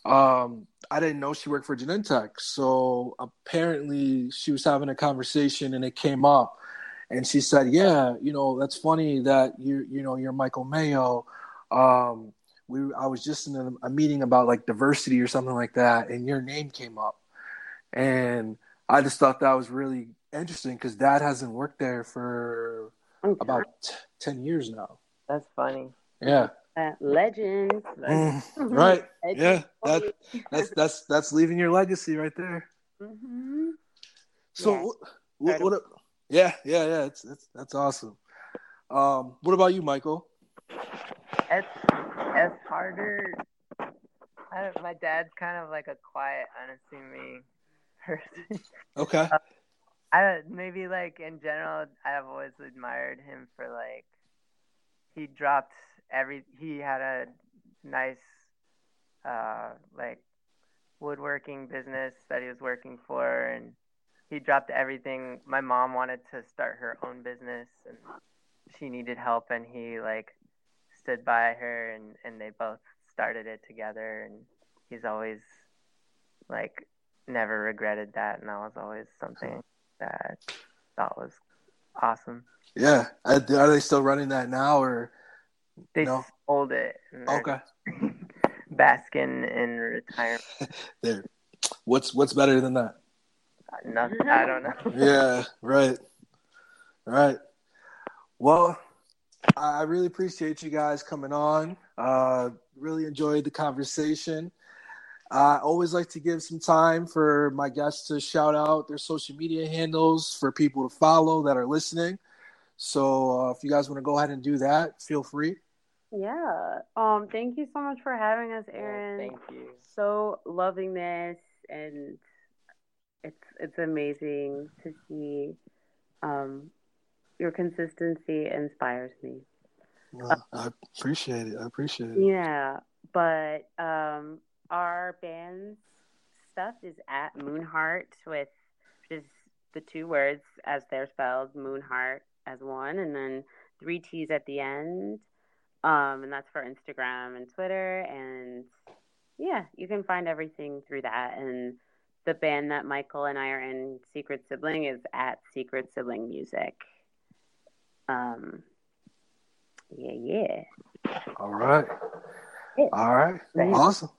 um, I didn't know she worked for Genentech. So apparently she was having a conversation and it came up, and she said, yeah, you know, that's funny that you, you know, you're Michael Mayo. Um, we, I was just in a, a meeting about like diversity or something like that, and your name came up. And I just thought that was really interesting because dad hasn't worked there for okay. about t- ten years now. That's funny. Yeah. Uh, legend, mm, right? Legend. Yeah, that, that's that's that's leaving your legacy right there. Mm-hmm. So, yeah. what? what, what yeah, yeah, yeah. It's, it's that's awesome. Um, what about you, Michael? It's it's harder. I don't, my dad's kind of like a quiet, unassuming person. Okay. Uh, I don't, maybe like in general, I've always admired him for like he dropped. Every he had a nice, uh, like woodworking business that he was working for, and he dropped everything. My mom wanted to start her own business and she needed help, and he like stood by her, and, and they both started it together, and he's always like never regretted that, and that was always something that I thought was awesome. Yeah. Are they still running that now, or they no? sold it? Okay. Basking in retirement. There. What's what's better than that? Nothing. I don't know. Yeah. Right. Right. Well, I really appreciate you guys coming on. Uh, really enjoyed the conversation. I uh, always like to give some time for my guests to shout out their social media handles for people to follow that are listening. So uh, if you guys want to go ahead and do that, feel free. Yeah. Um. Thank you so much for having us, Aaron. Yeah, thank you. So loving this, and it's it's amazing to see. Um, your consistency inspires me. Well, uh, I appreciate it. I appreciate it. Yeah, but um. Our band's stuff is at Moonheart, with just the two words as they're spelled, Moonheart as one, and then three T's at the end. Um, and that's for Instagram and Twitter. And yeah, you can find everything through that. And the band that Michael and I are in, Secret Sibling, is at Secret Sibling Music. Um, yeah, yeah. All right. Yeah. All right. Thanks. Awesome.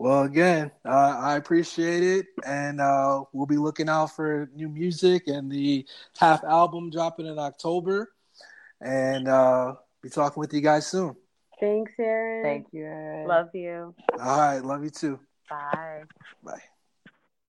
Well, again, uh, I appreciate it, and uh, we'll be looking out for new music and the half album dropping in October, and uh, be talking with you guys soon. Thanks, Aaron. Thank you, Aaron. Love you. All right, love you too. Bye. Bye.